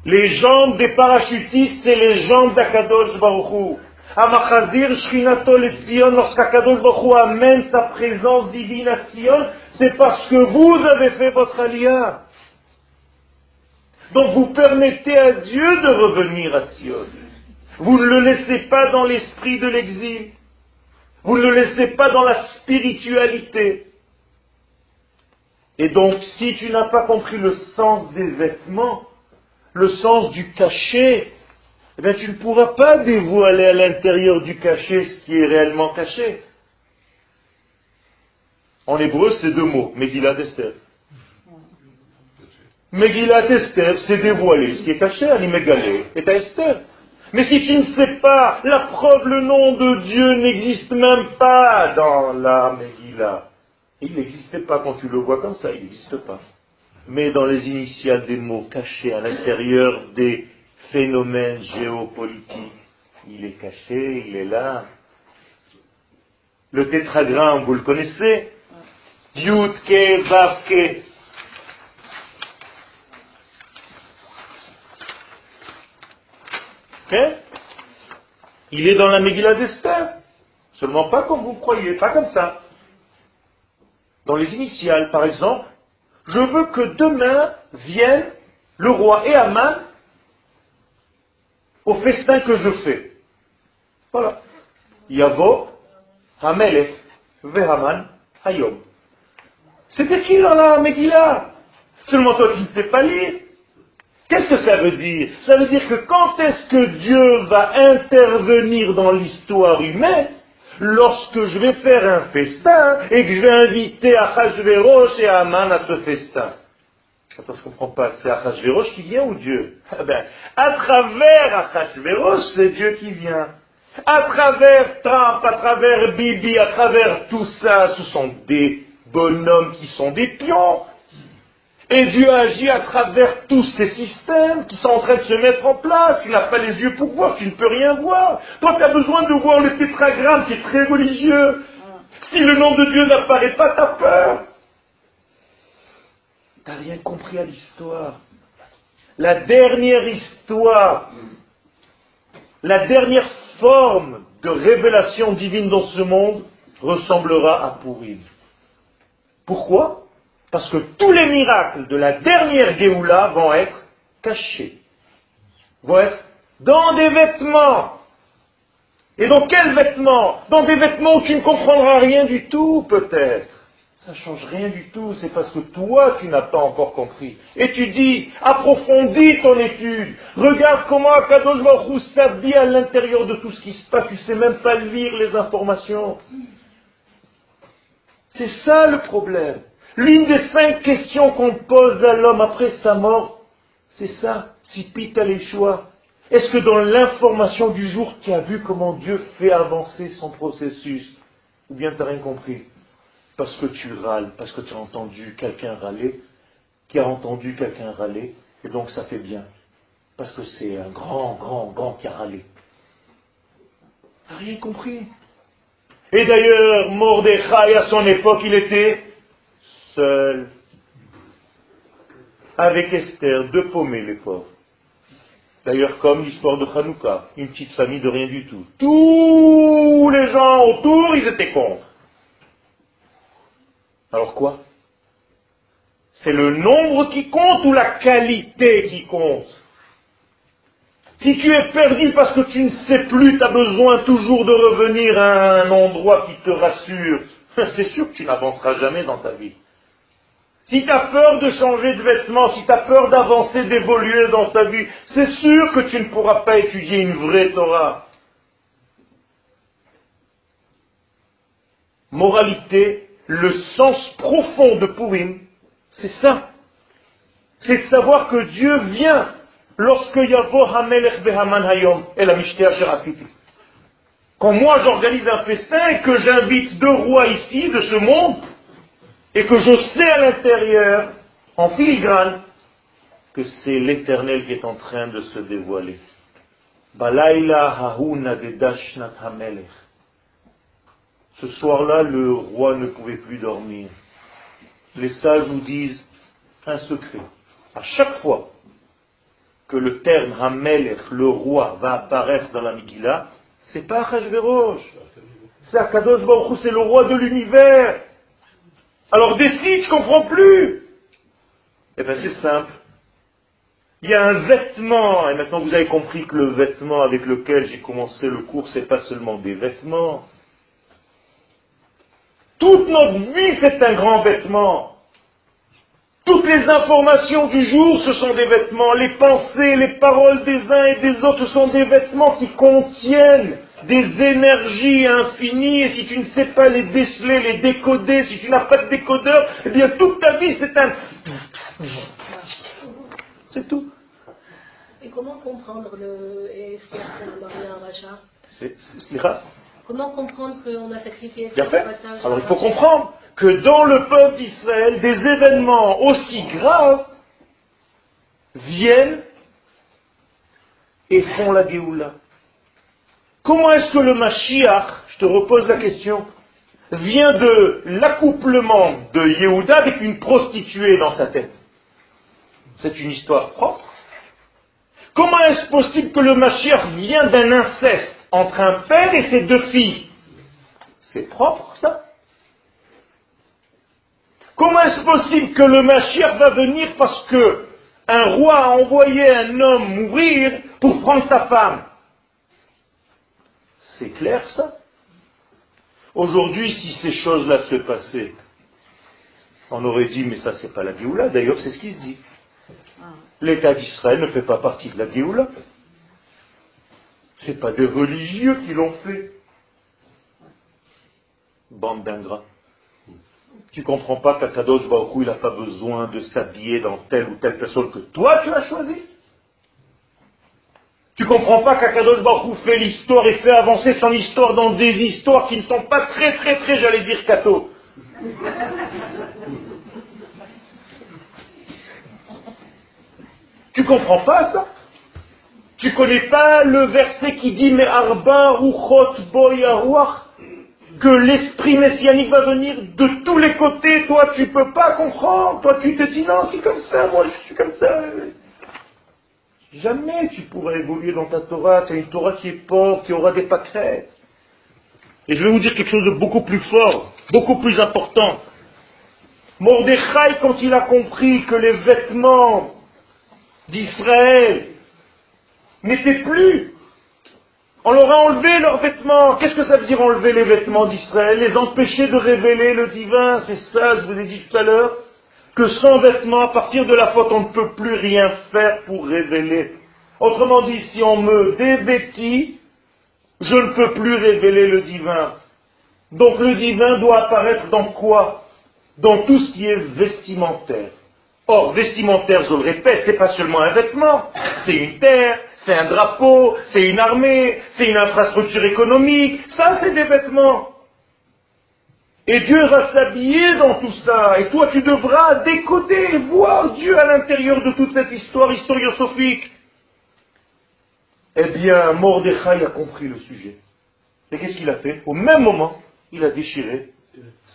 Les jambes des parachutistes, c'est les jambes d'Akadosh Baruch Hu. Amachazir Shrinato le Tzion, lorsqu'Akadosh Baruch Hu amène sa présence divine à Tzion, c'est parce que vous avez fait votre alia. Donc vous permettez à Dieu de revenir à Tzion. Vous ne le laissez pas dans l'esprit de l'exil. Vous ne le laissez pas dans la spiritualité. Et donc, si tu n'as pas compris le sens des vêtements, le sens du cachet, eh bien, tu ne pourras pas dévoiler à l'intérieur du cachet ce qui est réellement caché. En hébreu, c'est deux mots, Megillah d'Esther. Megillat Esther s'est dévoilé. Ce qui est caché à l'Imégalé est à Esther. Mais si tu ne sais pas, la preuve, le nom de Dieu n'existe même pas dans la Megillah. Il n'existait pas quand tu le vois comme ça, il n'existe pas. Mais dans les initiales des mots cachés à l'intérieur des phénomènes géopolitiques, il est caché, il est là. Le tétragramme, vous le connaissez? Yud-Ke, Vav-Ke. Okay. Il est dans la Megillah d'Esther. Seulement pas comme vous croyez, pas comme ça. Dans les initiales, par exemple, je veux que demain vienne le roi et Haman au festin que je fais. Voilà. Yavo Hamelech veHaman Hayom. C'est écrit dans la Megillah. Seulement toi qui ne sais pas lire. Qu'est-ce que ça veut dire? Ça veut dire que quand est-ce que Dieu va intervenir dans l'histoire humaine? Lorsque je vais faire un festin et que je vais inviter Achashverosh et Haman à ce festin. Attends, je ne comprends pas. C'est Achashverosh qui vient ou Dieu? À travers Achashverosh, c'est Dieu qui vient. À travers Trump, à travers Bibi, à travers tout ça, ce sont des bonhommes qui sont des pions. Et Dieu agit à travers tous ces systèmes qui sont en train de se mettre en place. Tu n'as pas les yeux pour voir, tu ne peux rien voir. Toi, tu as besoin de voir le tétragramme, c'est très religieux. Si le nom de Dieu n'apparaît pas, t'as peur. T'as rien compris à l'histoire. La dernière histoire, la dernière forme de révélation divine dans ce monde ressemblera à Pourim. Pourquoi ? Parce que tous les miracles de la dernière Géoula vont être cachés. Vont être dans des vêtements. Et dans quels vêtements? Dans des vêtements où tu ne comprendras rien du tout, peut-être. Ça ne change rien du tout, c'est parce que toi, tu n'as pas encore compris. Et tu dis, approfondis ton étude. Regarde comment Akadosh Baruch Hu s'habille à l'intérieur de tout ce qui se passe. Tu ne sais même pas lire les informations. C'est ça le problème. L'une des 5 questions qu'on pose à l'homme après sa mort, c'est ça, si pita les choix. Est-ce que dans l'information du jour, tu as vu comment Dieu fait avancer son processus? Ou bien tu n'as rien compris? Parce que tu râles, parce que tu as entendu quelqu'un râler, qui a entendu quelqu'un râler, et donc ça fait bien. Parce que c'est un grand qui a râlé. Tu n'as rien compris. Et d'ailleurs, Mordechai, à son époque, il était... seul, avec Esther, de paumés les pauvres. D'ailleurs, comme l'histoire de Hanouka, une petite famille de rien du tout. Tous les gens autour, ils étaient contre. Alors quoi? C'est le nombre qui compte ou la qualité qui compte? Si tu es perdu parce que tu ne sais plus, tu as besoin toujours de revenir à un endroit qui te rassure, c'est sûr que tu n'avanceras jamais dans ta vie. Si tu as peur de changer de vêtements, si tu as peur d'avancer, d'évoluer dans ta vie, c'est sûr que tu ne pourras pas étudier une vraie Torah. Moralité, le sens profond de Pourim, c'est ça. C'est de savoir que Dieu vient lorsque Yavo Hamelech veHaman Hayom et la Mishteh Asher Asiti. Quand moi j'organise un festin et que j'invite 2 rois ici, de ce monde, et que je sais à l'intérieur, en filigrane, que c'est l'Éternel qui est en train de se dévoiler. Ce soir-là, le roi ne pouvait plus dormir. Les sages nous disent un secret. À chaque fois que le terme Hamelech, le roi, va apparaître dans la Megillah, c'est pas Achashverosh, c'est Akadosh Baruch Hu, c'est le roi de l'univers. Alors décide, je comprends plus. Eh bien c'est simple. Il y a un vêtement, et maintenant vous avez compris que le vêtement avec lequel j'ai commencé le cours, c'est pas seulement des vêtements. Toute notre vie, c'est un grand vêtement. Toutes les informations du jour, ce sont des vêtements. Les pensées, les paroles des uns et des autres, ce sont des vêtements qui contiennent des énergies infinies. Et si tu ne sais pas les déceler, les décoder, si tu n'as pas de décodeur, eh bien toute ta vie, c'est un... C'est tout. Et comment comprendre le Comment comprendre qu'on a sacrifié ce passage? Alors il faut comprendre que dans le peuple d'Israël, des événements aussi graves viennent et font la Géoula. Comment est-ce que le Mashiach, je te repose la question, vient de l'accouplement de Yehuda avec une prostituée dans sa tête? C'est une histoire propre. Comment est-ce possible que le Mashiach vient d'un inceste entre un père et ses deux filles? C'est propre, ça. Comment est-ce possible que le Mashiach va venir parce que un roi a envoyé un homme mourir pour prendre sa femme? C'est clair, ça. Aujourd'hui, si ces choses-là se passaient, on aurait dit, mais ça, c'est pas la Géoula. D'ailleurs, c'est ce qui se dit. L'État d'Israël ne fait pas partie de la Géoula. C'est pas des religieux qui l'ont fait. Bande d'ingrats. Tu comprends pas qu'Akadosh Baruch Hu, il n'a pas besoin de s'habiller dans telle ou telle personne que toi tu as choisie. Tu comprends pas qu'Akadosh Baruch Hu fait l'histoire et fait avancer son histoire dans des histoires qui ne sont pas très très très, j'allais dire, catho. Tu comprends pas ça? Tu connais pas le verset qui dit mais Arba Ruchot Boyarouach, que l'esprit messianique va venir de tous les côtés? Toi tu peux pas comprendre, toi tu te dis non c'est comme ça, moi je suis comme ça. Jamais tu pourrais évoluer dans ta Torah, tu as une Torah qui est pauvre, qui aura des pâquerettes. Et je vais vous dire quelque chose de beaucoup plus fort, beaucoup plus important. Mordechai, quand il a compris que les vêtements d'Israël n'étaient plus. On leur a enlevé leurs vêtements. Qu'est-ce que ça veut dire enlever les vêtements d'Israël? Les empêcher de révéler le divin, c'est ça, je vous ai dit tout à l'heure, que sans vêtements, à partir de la faute, on ne peut plus rien faire pour révéler. Autrement dit, si on me dévêtit, je ne peux plus révéler le divin. Donc le divin doit apparaître dans quoi? Dans tout ce qui est vestimentaire. Or, vestimentaire, je le répète, c'est pas seulement un vêtement, c'est une terre, c'est un drapeau, c'est une armée, c'est une infrastructure économique, ça c'est des vêtements. Et Dieu va s'habiller dans tout ça, et toi tu devras décoder et voir Dieu à l'intérieur de toute cette histoire historiosophique. Eh bien, Mordechai a compris le sujet. Et qu'est-ce qu'il a fait? Au même moment, il a déchiré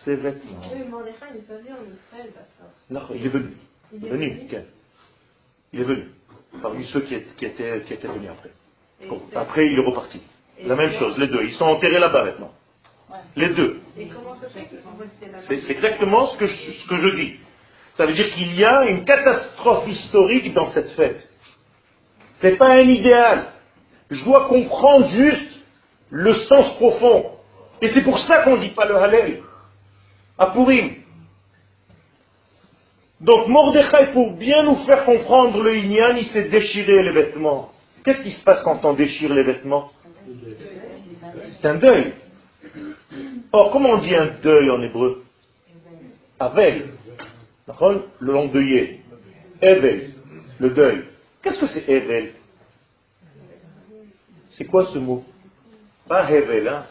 ses vêtements. Oui, Mordechai n'est pas venu en Israël, parce que... Il est venu. Il est venu. Parmi ceux qui étaient venus après. Après, il est reparti. La même chose, les deux. Ils sont enterrés là-bas maintenant. Ouais. Les deux. Et comment ça se fait qu'ils sont restés là-bas? C'est exactement ce que je dis. Ça veut dire qu'il y a une catastrophe historique dans cette fête. C'est pas un idéal. Je dois comprendre juste le sens profond. Et c'est pour ça qu'on ne dit pas le Hallel à Pourim. Donc Mordechai, pour bien nous faire comprendre le Inyan, il s'est déchiré les vêtements. Qu'est-ce qui se passe quand on déchire les vêtements? C'est un deuil. Or, comment on dit un deuil en hébreu? Avel. Le l'endeuillé. Evel. Le deuil. Qu'est-ce que c'est Evel? C'est quoi ce mot? Pas Hevel, hein?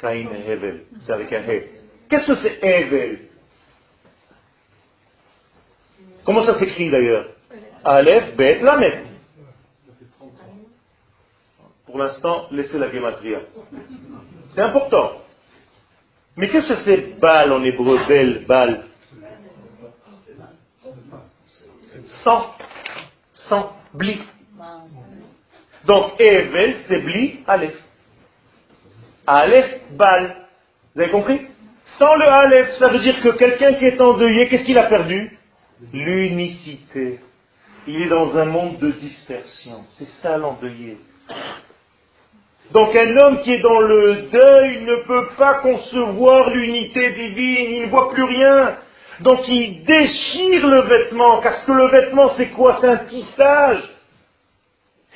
Kain Hevel. C'est avec un He. Qu'est-ce que c'est Evel? Comment ça s'écrit d'ailleurs? Aleph, Bet, Lamed. Pour l'instant, laissez la guématria. C'est important. Mais qu'est-ce que c'est Baal en hébreu? Bel, Baal. 100, bli. Donc, Evel, c'est bli, Aleph. Aleph, Baal. Vous avez compris? Sans le Aleph, ça veut dire que quelqu'un qui est endeuillé, qu'est-ce qu'il a perdu? L'unicité. Il est dans un monde de dispersion. C'est ça l'endeuillé. Donc un homme qui est dans le deuil ne peut pas concevoir l'unité divine. Il ne voit plus rien. Donc il déchire le vêtement. Parce que le vêtement, c'est quoi? C'est un tissage.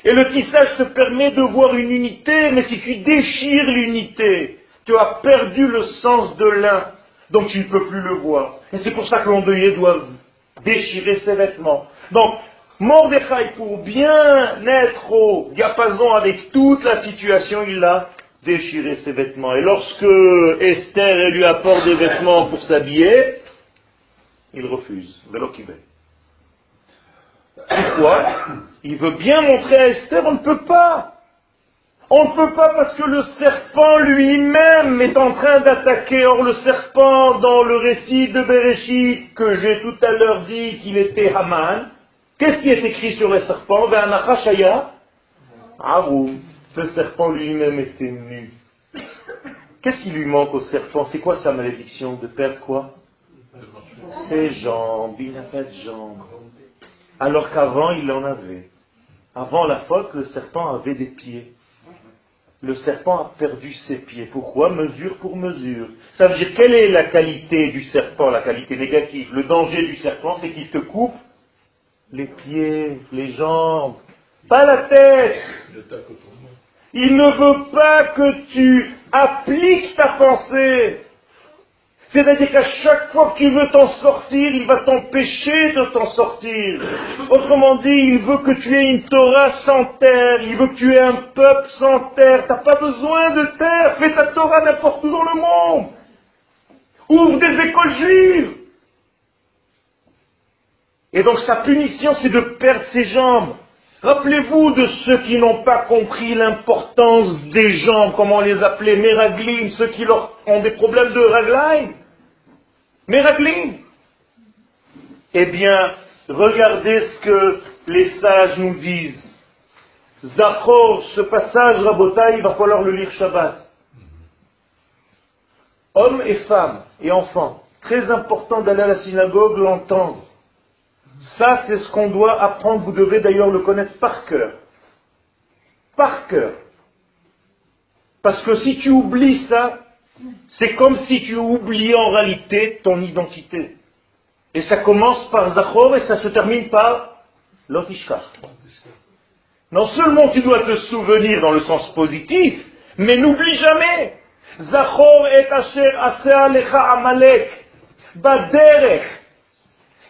Et le tissage te permet de voir une unité. Mais si tu déchires l'unité, tu as perdu le sens de l'un. Donc tu ne peux plus le voir. Et c'est pour ça que l'endeuillé doit déchirer ses vêtements. Donc, Mordechai, pour bien être au diapason avec toute la situation, il a déchiré ses vêtements. Et lorsque Esther lui apporte des vêtements pour s'habiller, il refuse. Pourquoi? Il veut bien montrer à Esther, on ne peut pas. On ne peut pas parce que le serpent lui-même est en train d'attaquer. Or le serpent, dans le récit de Bereshit, que j'ai tout à l'heure dit qu'il était Haman, qu'est-ce qui est écrit sur le serpent? Le serpent lui-même était nu. Qu'est-ce qui lui manque au serpent? C'est quoi sa malédiction? De perdre quoi? Ses jambes. Il n'a pas de jambes. Alors qu'avant, il en avait. Avant la faute, le serpent avait des pieds. Le serpent a perdu ses pieds. Pourquoi? Mesure pour mesure. Ça veut dire, quelle est la qualité du serpent, la qualité négative? Le danger du serpent, c'est qu'il te coupe les pieds, les jambes, pas la tête. Il ne veut pas que tu appliques ta pensée. C'est-à-dire qu'à chaque fois que tu veux t'en sortir, il va t'empêcher de t'en sortir. Autrement dit, il veut que tu aies une Torah sans terre, il veut que tu aies un peuple sans terre. T'as pas besoin de terre, fais ta Torah n'importe où dans le monde. Ouvre des écoles juives. Et donc sa punition, c'est de perdre ses jambes. Rappelez-vous de ceux qui n'ont pas compris l'importance des jambes, comment on les appelait, Meraglim, ceux qui ont des problèmes de ragline. Meraglim. Eh bien, regardez ce que les sages nous disent. Zachor, ce passage, Rabotai, il va falloir le lire Shabbat. Hommes et femmes et enfants, très important d'aller à la synagogue, l'entendre. Ça, c'est ce qu'on doit apprendre. Vous devez d'ailleurs le connaître par cœur. Par cœur. Parce que si tu oublies ça, c'est comme si tu oubliais en réalité ton identité. Et ça commence par Zachor et ça se termine par Lotishkach. Non seulement tu dois te souvenir dans le sens positif, mais n'oublie jamais. Zachor et Asher Asea Lecha Amalek Baderech.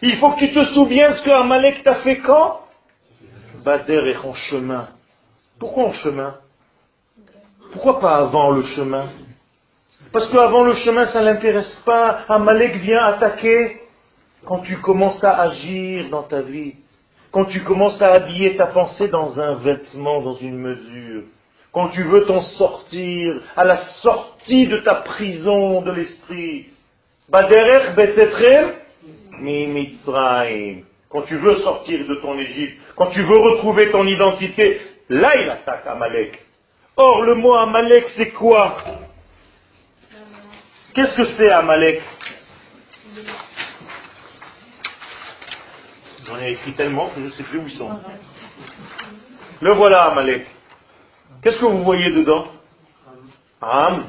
Il faut que tu te souviennes ce que Amalek t'a fait quand? Baderech, en chemin. Pourquoi en chemin? Pourquoi pas avant le chemin? Parce qu'avant le chemin, ça ne l'intéresse pas. Amalek vient attaquer quand tu commences à agir dans ta vie. Quand tu commences à habiller ta pensée dans un vêtement, dans une mesure. Quand tu veux t'en sortir, à la sortie de ta prison de l'esprit. Baderech, Betetrem. Quand tu veux sortir de ton Égypte, quand tu veux retrouver ton identité, là il attaque Amalek. Or le mot Amalek c'est quoi? Qu'est-ce que c'est Amalek? J'en ai écrit tellement que je ne sais plus où ils sont. Le voilà Amalek. Qu'est-ce que vous voyez dedans? Am.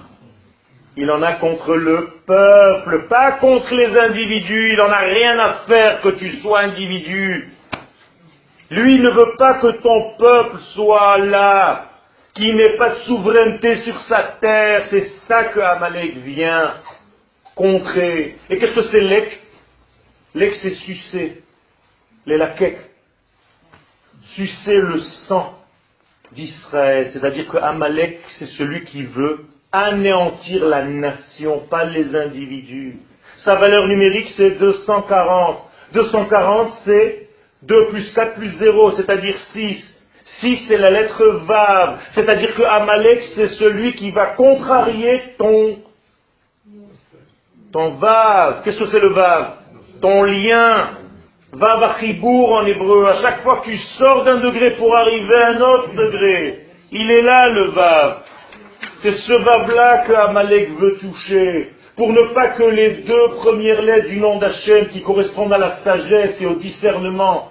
Il en a contre le peuple, pas contre les individus. Il n'en a rien à faire que tu sois individu. Lui ne veut pas que ton peuple soit là, qu'il n'ait pas de souveraineté sur sa terre. C'est ça que Amalek vient contrer. Et qu'est-ce que c'est Lek? Lek c'est sucer, les lakek. Sucer le sang d'Israël. C'est-à-dire que Amalek c'est celui qui veut anéantir la nation, pas les individus. Sa valeur numérique, c'est 240. 240, c'est 2 plus 4 plus 0, c'est-à-dire 6. 6, c'est la lettre Vav. C'est-à-dire que Amalek, c'est celui qui va contrarier ton Vav. Qu'est-ce que c'est le Vav? Ton lien. Vav achibour en hébreu. À chaque fois que tu sors d'un degré pour arriver à un autre degré, il est là le Vav. C'est ce Vav-là que Amalek veut toucher, pour ne pas que les 2 premières lettres du nom d'Hachem, qui correspondent à la sagesse et au discernement,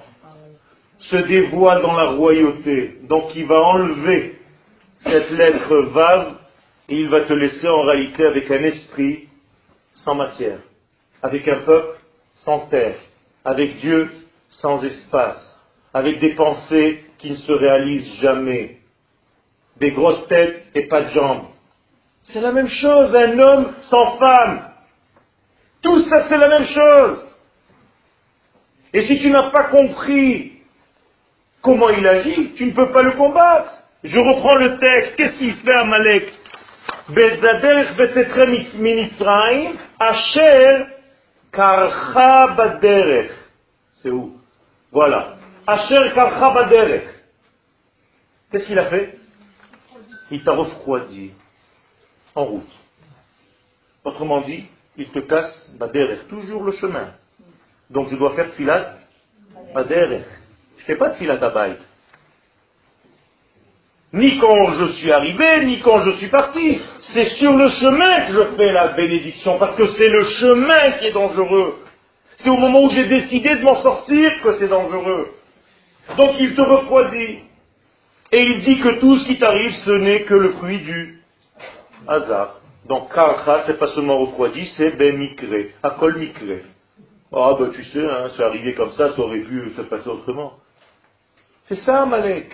se dévoilent dans la royauté. Donc il va enlever cette lettre Vav, et il va te laisser en réalité avec un esprit sans matière, avec un peuple sans terre, avec Dieu sans espace, avec des pensées qui ne se réalisent jamais. Des grosses têtes et pas de jambes. C'est la même chose, un homme sans femme. Tout ça, c'est la même chose. Et si tu n'as pas compris Comment il agit? Tu ne peux pas le combattre. Je reprends le texte. Qu'est-ce qu'il fait à Malek? Bezadech betzetrem minitzraim, asher karcha baderech. C'est où? Voilà. Asher karcha baderech. Qu'est-ce qu'il a fait? Il t'a refroidi en route. Autrement dit, il te casse baderech, toujours le chemin. Donc je dois faire filat baderech. Je ne fais pas de filat abayt. Ni quand je suis arrivé, ni quand je suis parti. C'est sur le chemin que je fais la bénédiction, parce que c'est le chemin qui est dangereux. C'est au moment où j'ai décidé de m'en sortir que c'est dangereux. Donc il te refroidit. Et il dit que tout ce qui t'arrive, ce n'est que le fruit du hasard. Donc karcha, c'est pas seulement refroidi, c'est ben mikré, akol mikré. Ah ben tu sais, hein, c'est arrivé comme ça aurait pu se passer autrement. C'est ça, Malek.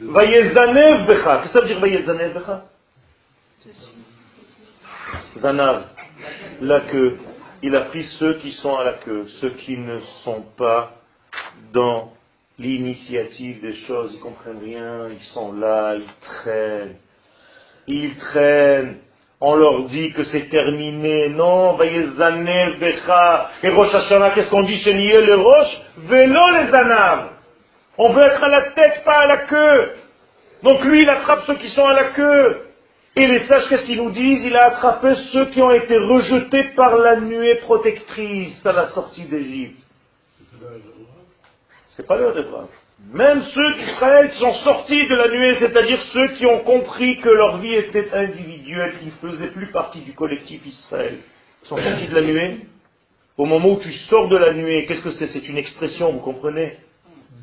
Vayezanev becha. Qu'est-ce que ça veut dire Vayezanev becha? Zanav. La queue. Il a pris ceux qui sont à la queue, ceux qui ne sont pas dans l'initiative des choses. Ils ne comprennent rien, ils sont là, ils traînent. Ils traînent. On leur dit que c'est terminé. Non, Vayezanev becha. Et Rosh Hashanah, qu'est-ce qu'on dit chez Niel le Rosh? Vélo les Zanav. On veut être à la tête, pas à la queue. Donc lui, il attrape ceux qui sont à la queue. Et les sages, qu'est-ce qu'ils nous disent? Il a attrapé ceux qui ont été rejetés par la nuée protectrice à la sortie d'Égypte. C'est pas leur erreur. Même ceux d'Israël qui sont sortis de la nuée, c'est-à-dire ceux qui ont compris que leur vie était individuelle, qui ne faisaient plus partie du collectif Israël, sont sortis de la nuée. Au moment où tu sors de la nuée, qu'est-ce que c'est? C'est une expression, vous comprenez?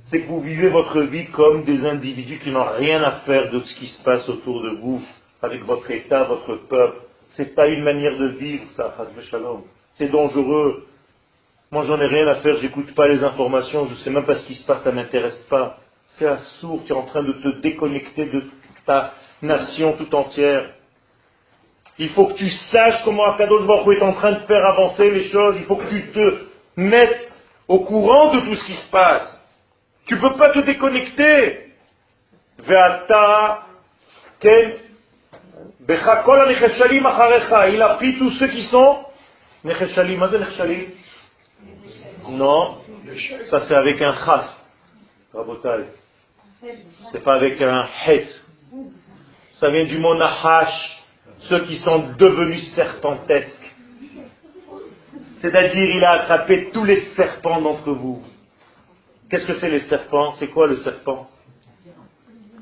C'est que vous vivez votre vie comme des individus qui n'ont rien à faire de ce qui se passe autour de vous, avec votre état, votre peuple. C'est pas une manière de vivre, ça, Hazbe Shalom. C'est dangereux. Moi, j'en ai rien à faire, j'écoute pas les informations, je sais même pas ce qui se passe, ça m'intéresse pas. C'est assourd, tu es en train de te déconnecter de ta nation tout entière. Il faut que tu saches comment Akadosh Baruch Hu est en train de faire avancer les choses, il faut que tu te mettes au courant de tout ce qui se passe. Tu ne peux pas te déconnecter. Il a pris tous ceux qui sont necheshalim. Non, ça c'est avec un chas. C'est pas avec un het. Ça vient du mot nahash. Ceux qui sont devenus serpentesques. C'est-à-dire, il a attrapé tous les serpents d'entre vous. Qu'est-ce que c'est les serpents? C'est quoi le serpent?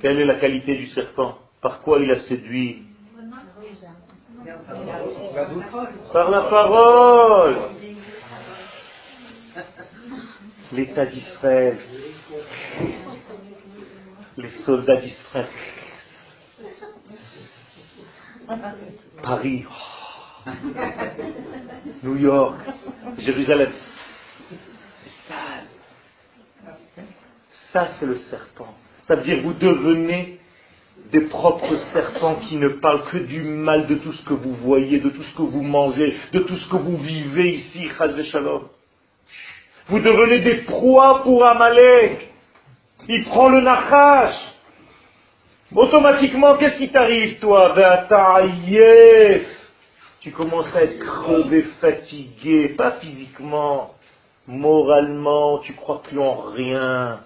Quelle est la qualité du serpent? Par quoi il a séduit? Par la parole. L'État d'Israël. Les soldats d'Israël. Paris. Oh. New York. Jérusalem. C'est sale. Ça, c'est le serpent. Ça veut dire vous devenez des propres serpents qui ne parlent que du mal de tout ce que vous voyez, de tout ce que vous mangez, de tout ce que vous vivez ici, Chaz Shalom. Vous devenez des proies pour Amalek. Il prend le nachash. Automatiquement, qu'est-ce qui t'arrive, toi? Tu commences à être crevé, fatigué, pas physiquement. Moralement, tu crois plus en rien.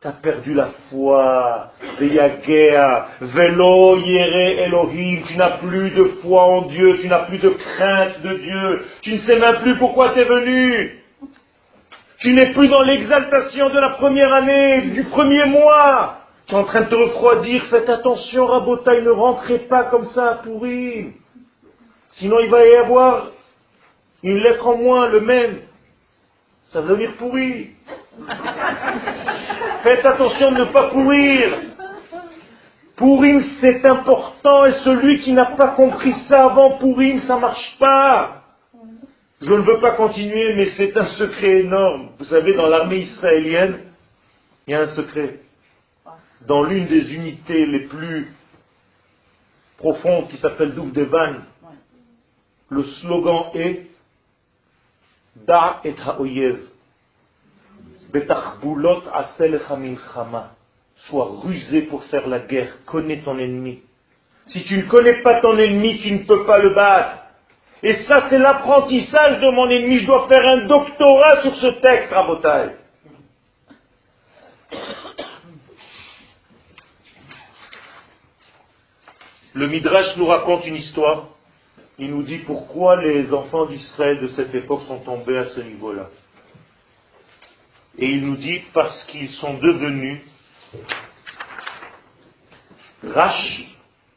T'as perdu la foi. Velo yere Elohim. Tu n'as plus de foi en Dieu. Tu n'as plus de crainte de Dieu. Tu ne sais même plus pourquoi t'es venu. Tu n'es plus dans l'exaltation de la première année, du premier mois. Tu es en train de te refroidir. Faites attention, Rabotai, ne rentrez pas comme ça à pourri. Sinon, il va y avoir une lettre en moins, le même. Ça va devenir pourri. Faites attention de ne pas pourrir. Pourim, c'est important, et celui qui n'a pas compris ça avant Pourim, ça marche pas. Je ne veux pas continuer, mais c'est un secret énorme. Vous savez, dans l'armée israélienne, il y a un secret. Dans l'une des unités les plus profondes, qui s'appelle Dugdevan, le slogan est Da et Haoyev. Betachbulot aselecha milchama. Sois rusé pour faire la guerre. Connais ton ennemi. Si tu ne connais pas ton ennemi, tu ne peux pas le battre. Et ça, c'est l'apprentissage de mon ennemi. Je dois faire un doctorat sur ce texte, Rabotai. Le Midrash nous raconte une histoire. Il nous dit pourquoi les enfants d'Israël de cette époque sont tombés à ce niveau-là. Et il nous dit parce qu'ils sont devenus Rash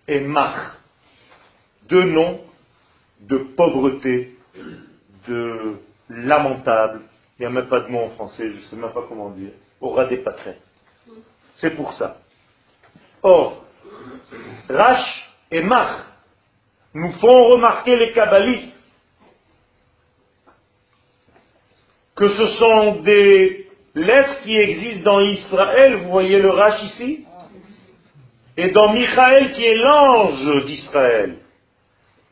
et Mach, deux noms de pauvreté, de lamentable, il n'y a même pas de mot en français, je ne sais même pas comment dire, au ras des pâquerettes. C'est pour ça. Or, Rash et Mach nous font remarquer les kabbalistes que ce sont des lettres qui existent dans Israël, vous voyez le Rash ici, et dans Michaël qui est l'ange d'Israël.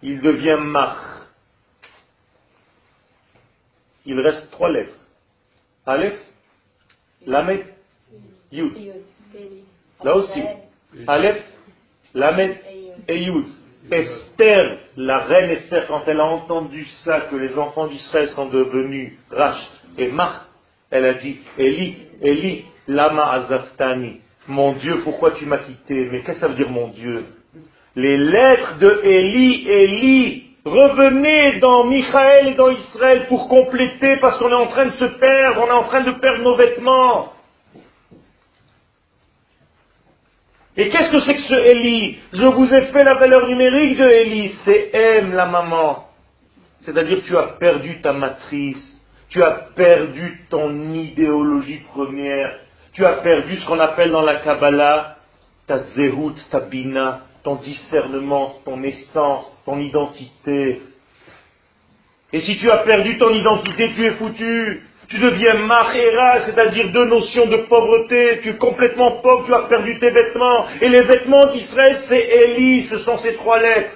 Il devient Mach. Il reste trois lettres. Aleph, Lamed, Yud. Là aussi. Aleph, Lamed et Yud. Esther, la reine Esther, quand elle a entendu ça, que les enfants d'Israël sont devenus Rash et Mach, elle a dit, Eli, Eli, lama azaftani. Mon Dieu, pourquoi tu m'as quitté? Mais qu'est-ce que ça veut dire mon Dieu? Les lettres de Élie, Élie, revenez dans Michaël et dans Israël pour compléter, parce qu'on est en train de se perdre, on est en train de perdre nos vêtements. Et qu'est-ce que c'est que ce Élie? Je vous ai fait la valeur numérique de Élie, c'est M, la maman. C'est-à-dire tu as perdu ta matrice, tu as perdu ton idéologie première, tu as perdu ce qu'on appelle dans la Kabbalah ta zehut, ta bina, ton discernement, ton essence, ton identité. Et si tu as perdu ton identité, tu es foutu. Tu deviens marera, c'est-à-dire deux notions de pauvreté. Tu es complètement pauvre, tu as perdu tes vêtements. Et les vêtements d'Israël, c'est Élie, ce sont ces trois lettres.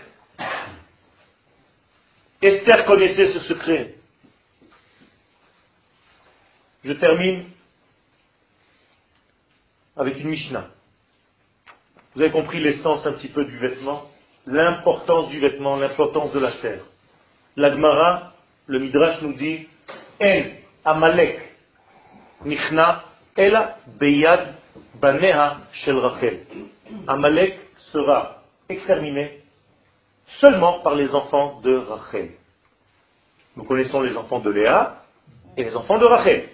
Esther connaissait ce secret. Je termine avec une Mishnah. Vous avez compris l'essence un petit peu du vêtement, l'importance du vêtement, l'importance de la terre. L'Agmara, le Midrash nous dit, En Amalek nichna ela beyad baneha shel Rachel. Amalek sera exterminé seulement par les enfants de Rachel. Nous connaissons les enfants de Léa et les enfants de Rachel.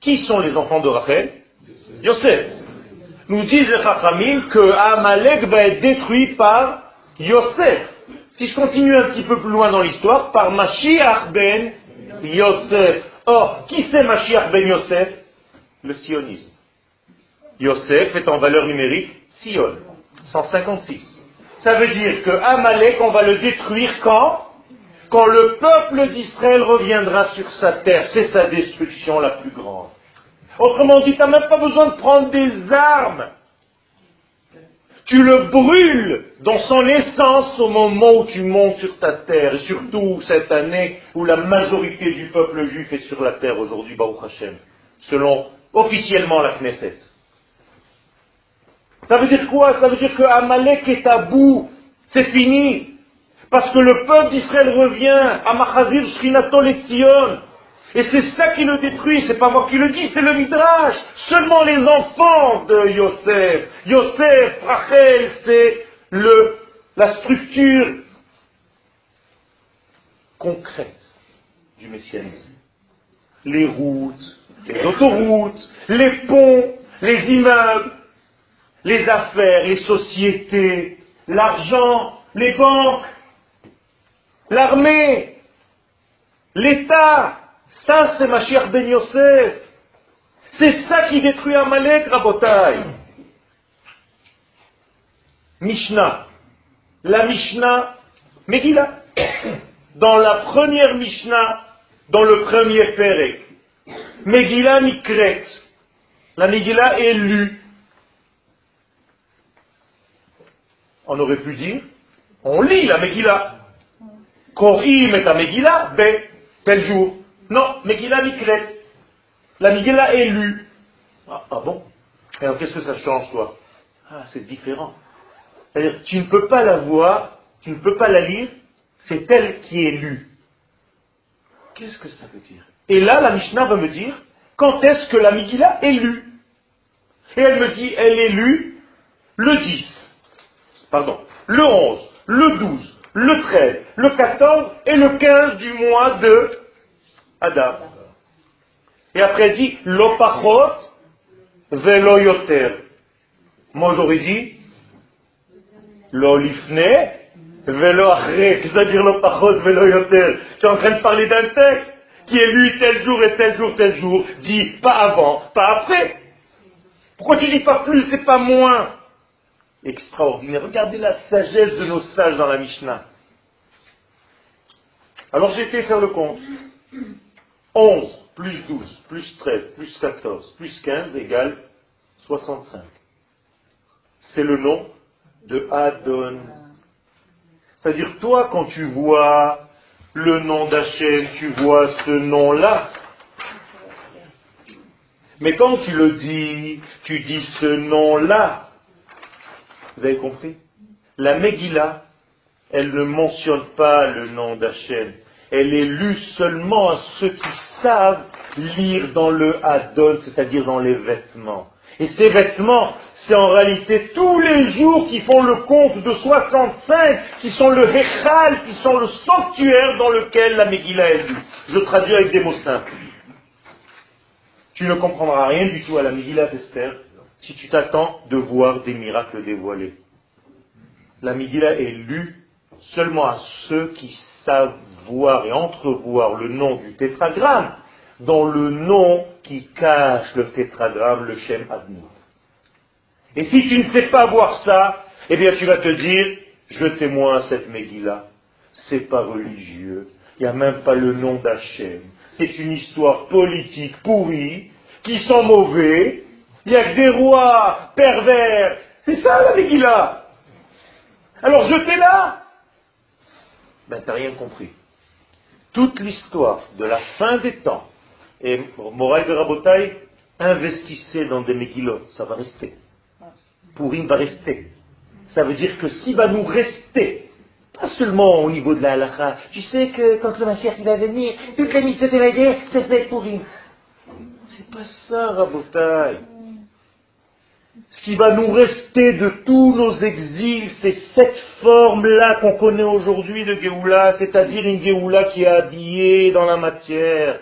Qui sont les enfants de Rachel? Yosef. Nous disent les Chachamim que Amalek va être détruit par Yosef. Si je continue un petit peu plus loin dans l'histoire, par Mashiach ben Yosef. Or, qui c'est Mashiach ben Yosef? Le sionisme. Yosef est en valeur numérique Sion, 156. Ça veut dire que Amalek, on va le détruire quand le peuple d'Israël reviendra sur sa terre. C'est sa destruction la plus grande. Autrement dit, tu n'as même pas besoin de prendre des armes. Tu le brûles dans son essence au moment où tu montes sur ta terre. Et surtout cette année où la majorité du peuple juif est sur la terre aujourd'hui, Baruch Hashem, selon officiellement la Knesset. Ça veut dire quoi? Ça veut dire que Amalek est à bout. C'est fini. Parce que le peuple d'Israël revient à Machazir Shchinato Lezion. Et c'est ça qui le détruit, c'est pas moi qui le dis, c'est le Midrash. Seulement les enfants de Yosef. Yosef, Rachel, c'est la structure concrète du messianisme. Les routes, les autoroutes, les ponts, les immeubles, les affaires, les sociétés, l'argent, les banques, l'armée, l'État. Ça, c'est Mashiach ben Yosef. C'est ça qui détruit Amalek, Rabotai. Mishnah. La Mishnah Megillah. Dans la première Mishnah, dans le premier Perek. Megillah Mikret. La Megillah est lue. On aurait pu dire, on lit la Megillah. Korim est à Megillah, ben, tel jour. Non, Megillah Mikret. La Megillah est lue. Ah bon? Alors qu'est-ce que ça change, toi? Ah, c'est différent. C'est-à-dire, tu ne peux pas la voir, tu ne peux pas la lire, c'est elle qui est lue. Qu'est-ce que ça veut dire? Et là, la Mishnah va me dire, quand est-ce que la Megillah est lue? Et elle me dit, elle est lue le 10, pardon, le 11, le 12, le 13, le 14 et le 15 du mois de Adam. Et après, elle dit, l'opachot veloyoter. Moi, j'aurais dit, l'olifne veloachre, c'est-à-dire l'opachot veloyoter. Tu es en train de parler d'un texte qui est lu tel jour et tel jour, dit pas avant, pas après. Pourquoi tu dis pas plus et pas moins? Extraordinaire. Regardez la sagesse de nos sages dans la Mishnah. Alors j'ai été faire le compte. 11 plus 12 plus 13 plus 14 plus 15 égale 65. C'est le nom de Adon. C'est-à-dire, toi, quand tu vois le nom d'Hachem, tu vois ce nom-là. Mais quand tu le dis, tu dis ce nom-là. Vous avez compris? La Megillah, elle ne mentionne pas le nom d'Hachem. Elle est lue seulement à ceux qui savent lire dans le Hadon, c'est-à-dire dans les vêtements. Et ces vêtements, c'est en réalité tous les jours qui font le compte de 65, qui sont le Héchal, qui sont le sanctuaire dans lequel la Megillah est lue. Je traduis avec des mots simples. Tu ne comprendras rien du tout à la Megillah d'Esther si tu t'attends de voir des miracles dévoilés. La Megillah est lue seulement à ceux qui savent voir et entrevoir le nom du tétragramme dans le nom qui cache le tétragramme, le Shem Admut. Et si tu ne sais pas voir ça, eh bien tu vas te dire, je témoins cette Megillah. C'est pas religieux. Il n'y a même pas le nom d'Hachem. C'est une histoire politique pourrie, qui sont mauvais, il n'y a que des rois pervers. C'est ça la Megillah. Alors jetez-la. Ben t'as rien compris. Toute l'histoire de la fin des temps, et Moray de Rabotai, investissez dans des Megillot, ça va rester. Pourim va rester. Ça veut dire que s'il va nous rester, pas seulement au niveau de la halakha. Tu sais que quand le Mashiach va venir, toute la mitzvah de la guerre, ça va être pourri. C'est pas ça, Rabotai. Ce qui va nous rester de tous nos exils, c'est cette forme-là qu'on connaît aujourd'hui de Géoula, c'est-à-dire une Géoula qui est habillée dans la matière,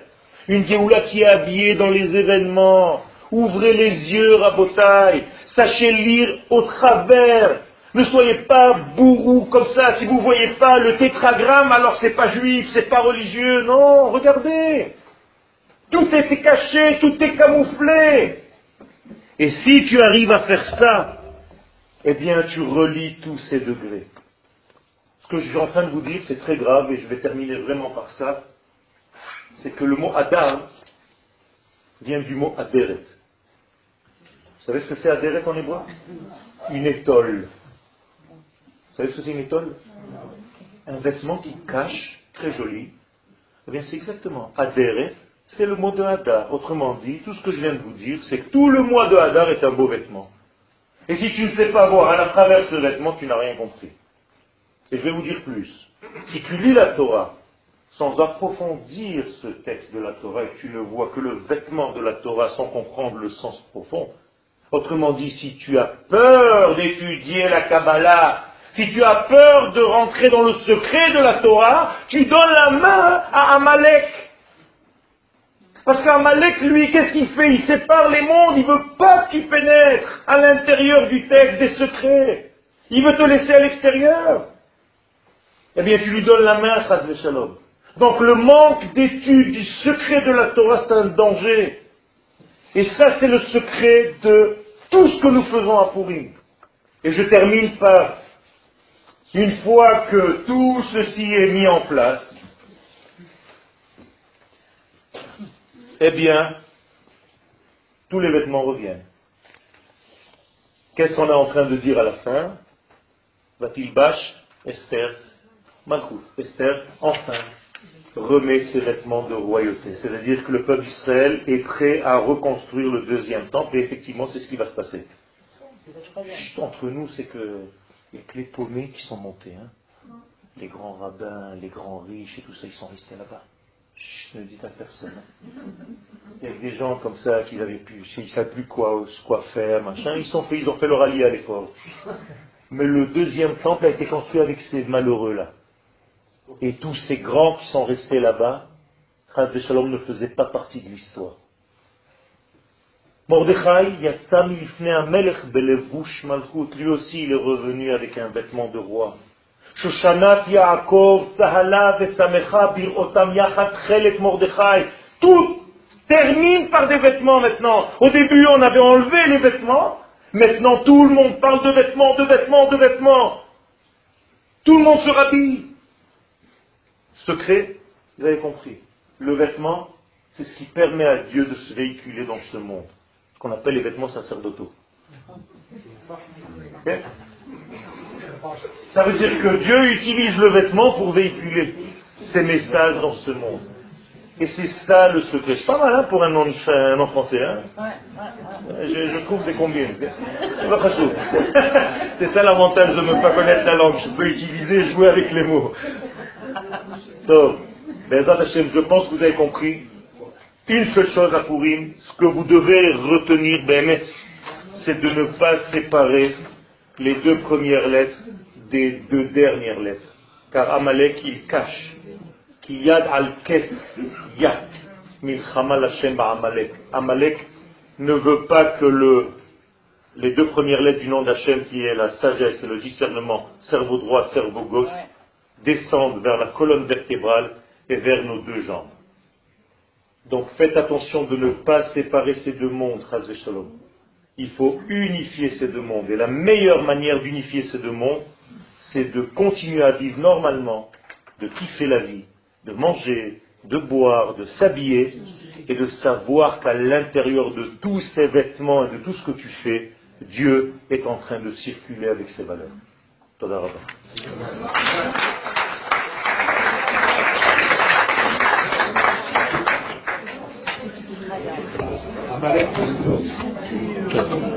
une Géoula qui est habillée dans les événements. Ouvrez les yeux, Rabotai. Sachez lire au travers. Ne soyez pas bourrou comme ça. Si vous ne voyez pas le tétragramme, alors c'est pas juif, c'est pas religieux. Non, regardez. Tout est caché, tout est camouflé. Et si tu arrives à faire ça, eh bien tu relis tous ces degrés. Ce que je suis en train de vous dire, c'est très grave, et je vais terminer vraiment par ça. C'est que le mot Adam vient du mot Aderet. Vous savez ce que c'est Aderet en hébreu? Une étole. Vous savez ce que c'est une étole? Un vêtement qui cache, très joli. Eh bien, c'est exactement. Adéret, c'est le mot de Hadar. Autrement dit, tout ce que je viens de vous dire, c'est que tout le mois de Hadar est un beau vêtement. Et si tu ne sais pas voir à travers ce vêtement, tu n'as rien compris. Et je vais vous dire plus. Si tu lis la Torah sans approfondir ce texte de la Torah et que tu ne vois que le vêtement de la Torah sans comprendre le sens profond, autrement dit, si tu as peur d'étudier la Kabbalah, si tu as peur de rentrer dans le secret de la Torah, tu donnes la main à Amalek. Parce qu'Amalek, lui, qu'est-ce qu'il fait? Il sépare les mondes, il ne veut pas que tu pénètres à l'intérieur du texte des secrets. Il veut te laisser à l'extérieur. Eh bien, tu lui donnes la main, Chaz Veshalom. Donc le manque d'étude du secret de la Torah, c'est un danger. Et ça, c'est le secret de tout ce que nous faisons à Pourim. Et je termine par... Une fois que tout ceci est mis en place, eh bien, tous les vêtements reviennent. Qu'est-ce qu'on est en train de dire à la fin? Vatilbash, Esther, Malchut, Esther, enfin, remet ses vêtements de royauté. C'est-à-dire que le peuple d'Israël est prêt à reconstruire le deuxième temple, et effectivement, c'est ce qui va se passer. Juste entre nous, c'est que il n'y a que les paumés qui sont montés. Les grands rabbins, les grands riches et tout ça, ils sont restés là-bas. Ne le dites à personne. Il y a des gens comme ça qui n'avaient plus, ils ne savaient plus quoi faire, machin. Ils ont fait leur allié à l'effort. Mais le deuxième temple a été construit avec ces malheureux-là. Et tous ces grands qui sont restés là-bas, Chas v'Shalom ne faisait pas partie de l'histoire. Mordechai, Yatsam Lifnei HaMelech Belevush Malchut, lui aussi il est revenu avec un vêtement de roi. Shoshanat Yaakov, Tzahala Vesamecha, Bir'otam Yachat, Chelek Mordechai. Tout termine par des vêtements maintenant. Au début on avait enlevé les vêtements, maintenant tout le monde parle de vêtements, de vêtements, de vêtements. Tout le monde se rhabille. Secret, vous avez compris. Le vêtement, c'est ce qui permet à Dieu de se véhiculer dans ce monde. Ce qu'on appelle les vêtements sacerdotaux. Okay? Ça veut dire que Dieu utilise le vêtement pour véhiculer ses messages dans ce monde. Et c'est ça le secret. C'est pas mal hein, pour un non français. Hein? Je trouve des combines. C'est ça l'avantage de ne pas connaître la langue. Je peux utiliser, jouer avec les mots. Donc, je pense que vous avez compris une seule chose à Pourim, ce que vous devez retenir, c'est de ne pas séparer les deux premières lettres des deux dernières lettres. Car Amalek, il cache. Ki yad al-kes yak milchama l'Hashem ba'Amalek. Amalek ne veut pas que les deux premières lettres du nom d'Hashem, qui est la sagesse et le discernement, cerveau droit, cerveau gauche, descendent vers la colonne vertébrale et vers nos deux jambes. Donc faites attention de ne pas séparer ces deux mondes, Chas v'Shalom. Il faut unifier ces deux mondes. Et la meilleure manière d'unifier ces deux mondes, c'est de continuer à vivre normalement, de kiffer la vie, de manger, de boire, de s'habiller, et de savoir qu'à l'intérieur de tous ces vêtements et de tout ce que tu fais, Dieu est en train de circuler avec ses valeurs. Toda Rabba. Amalek.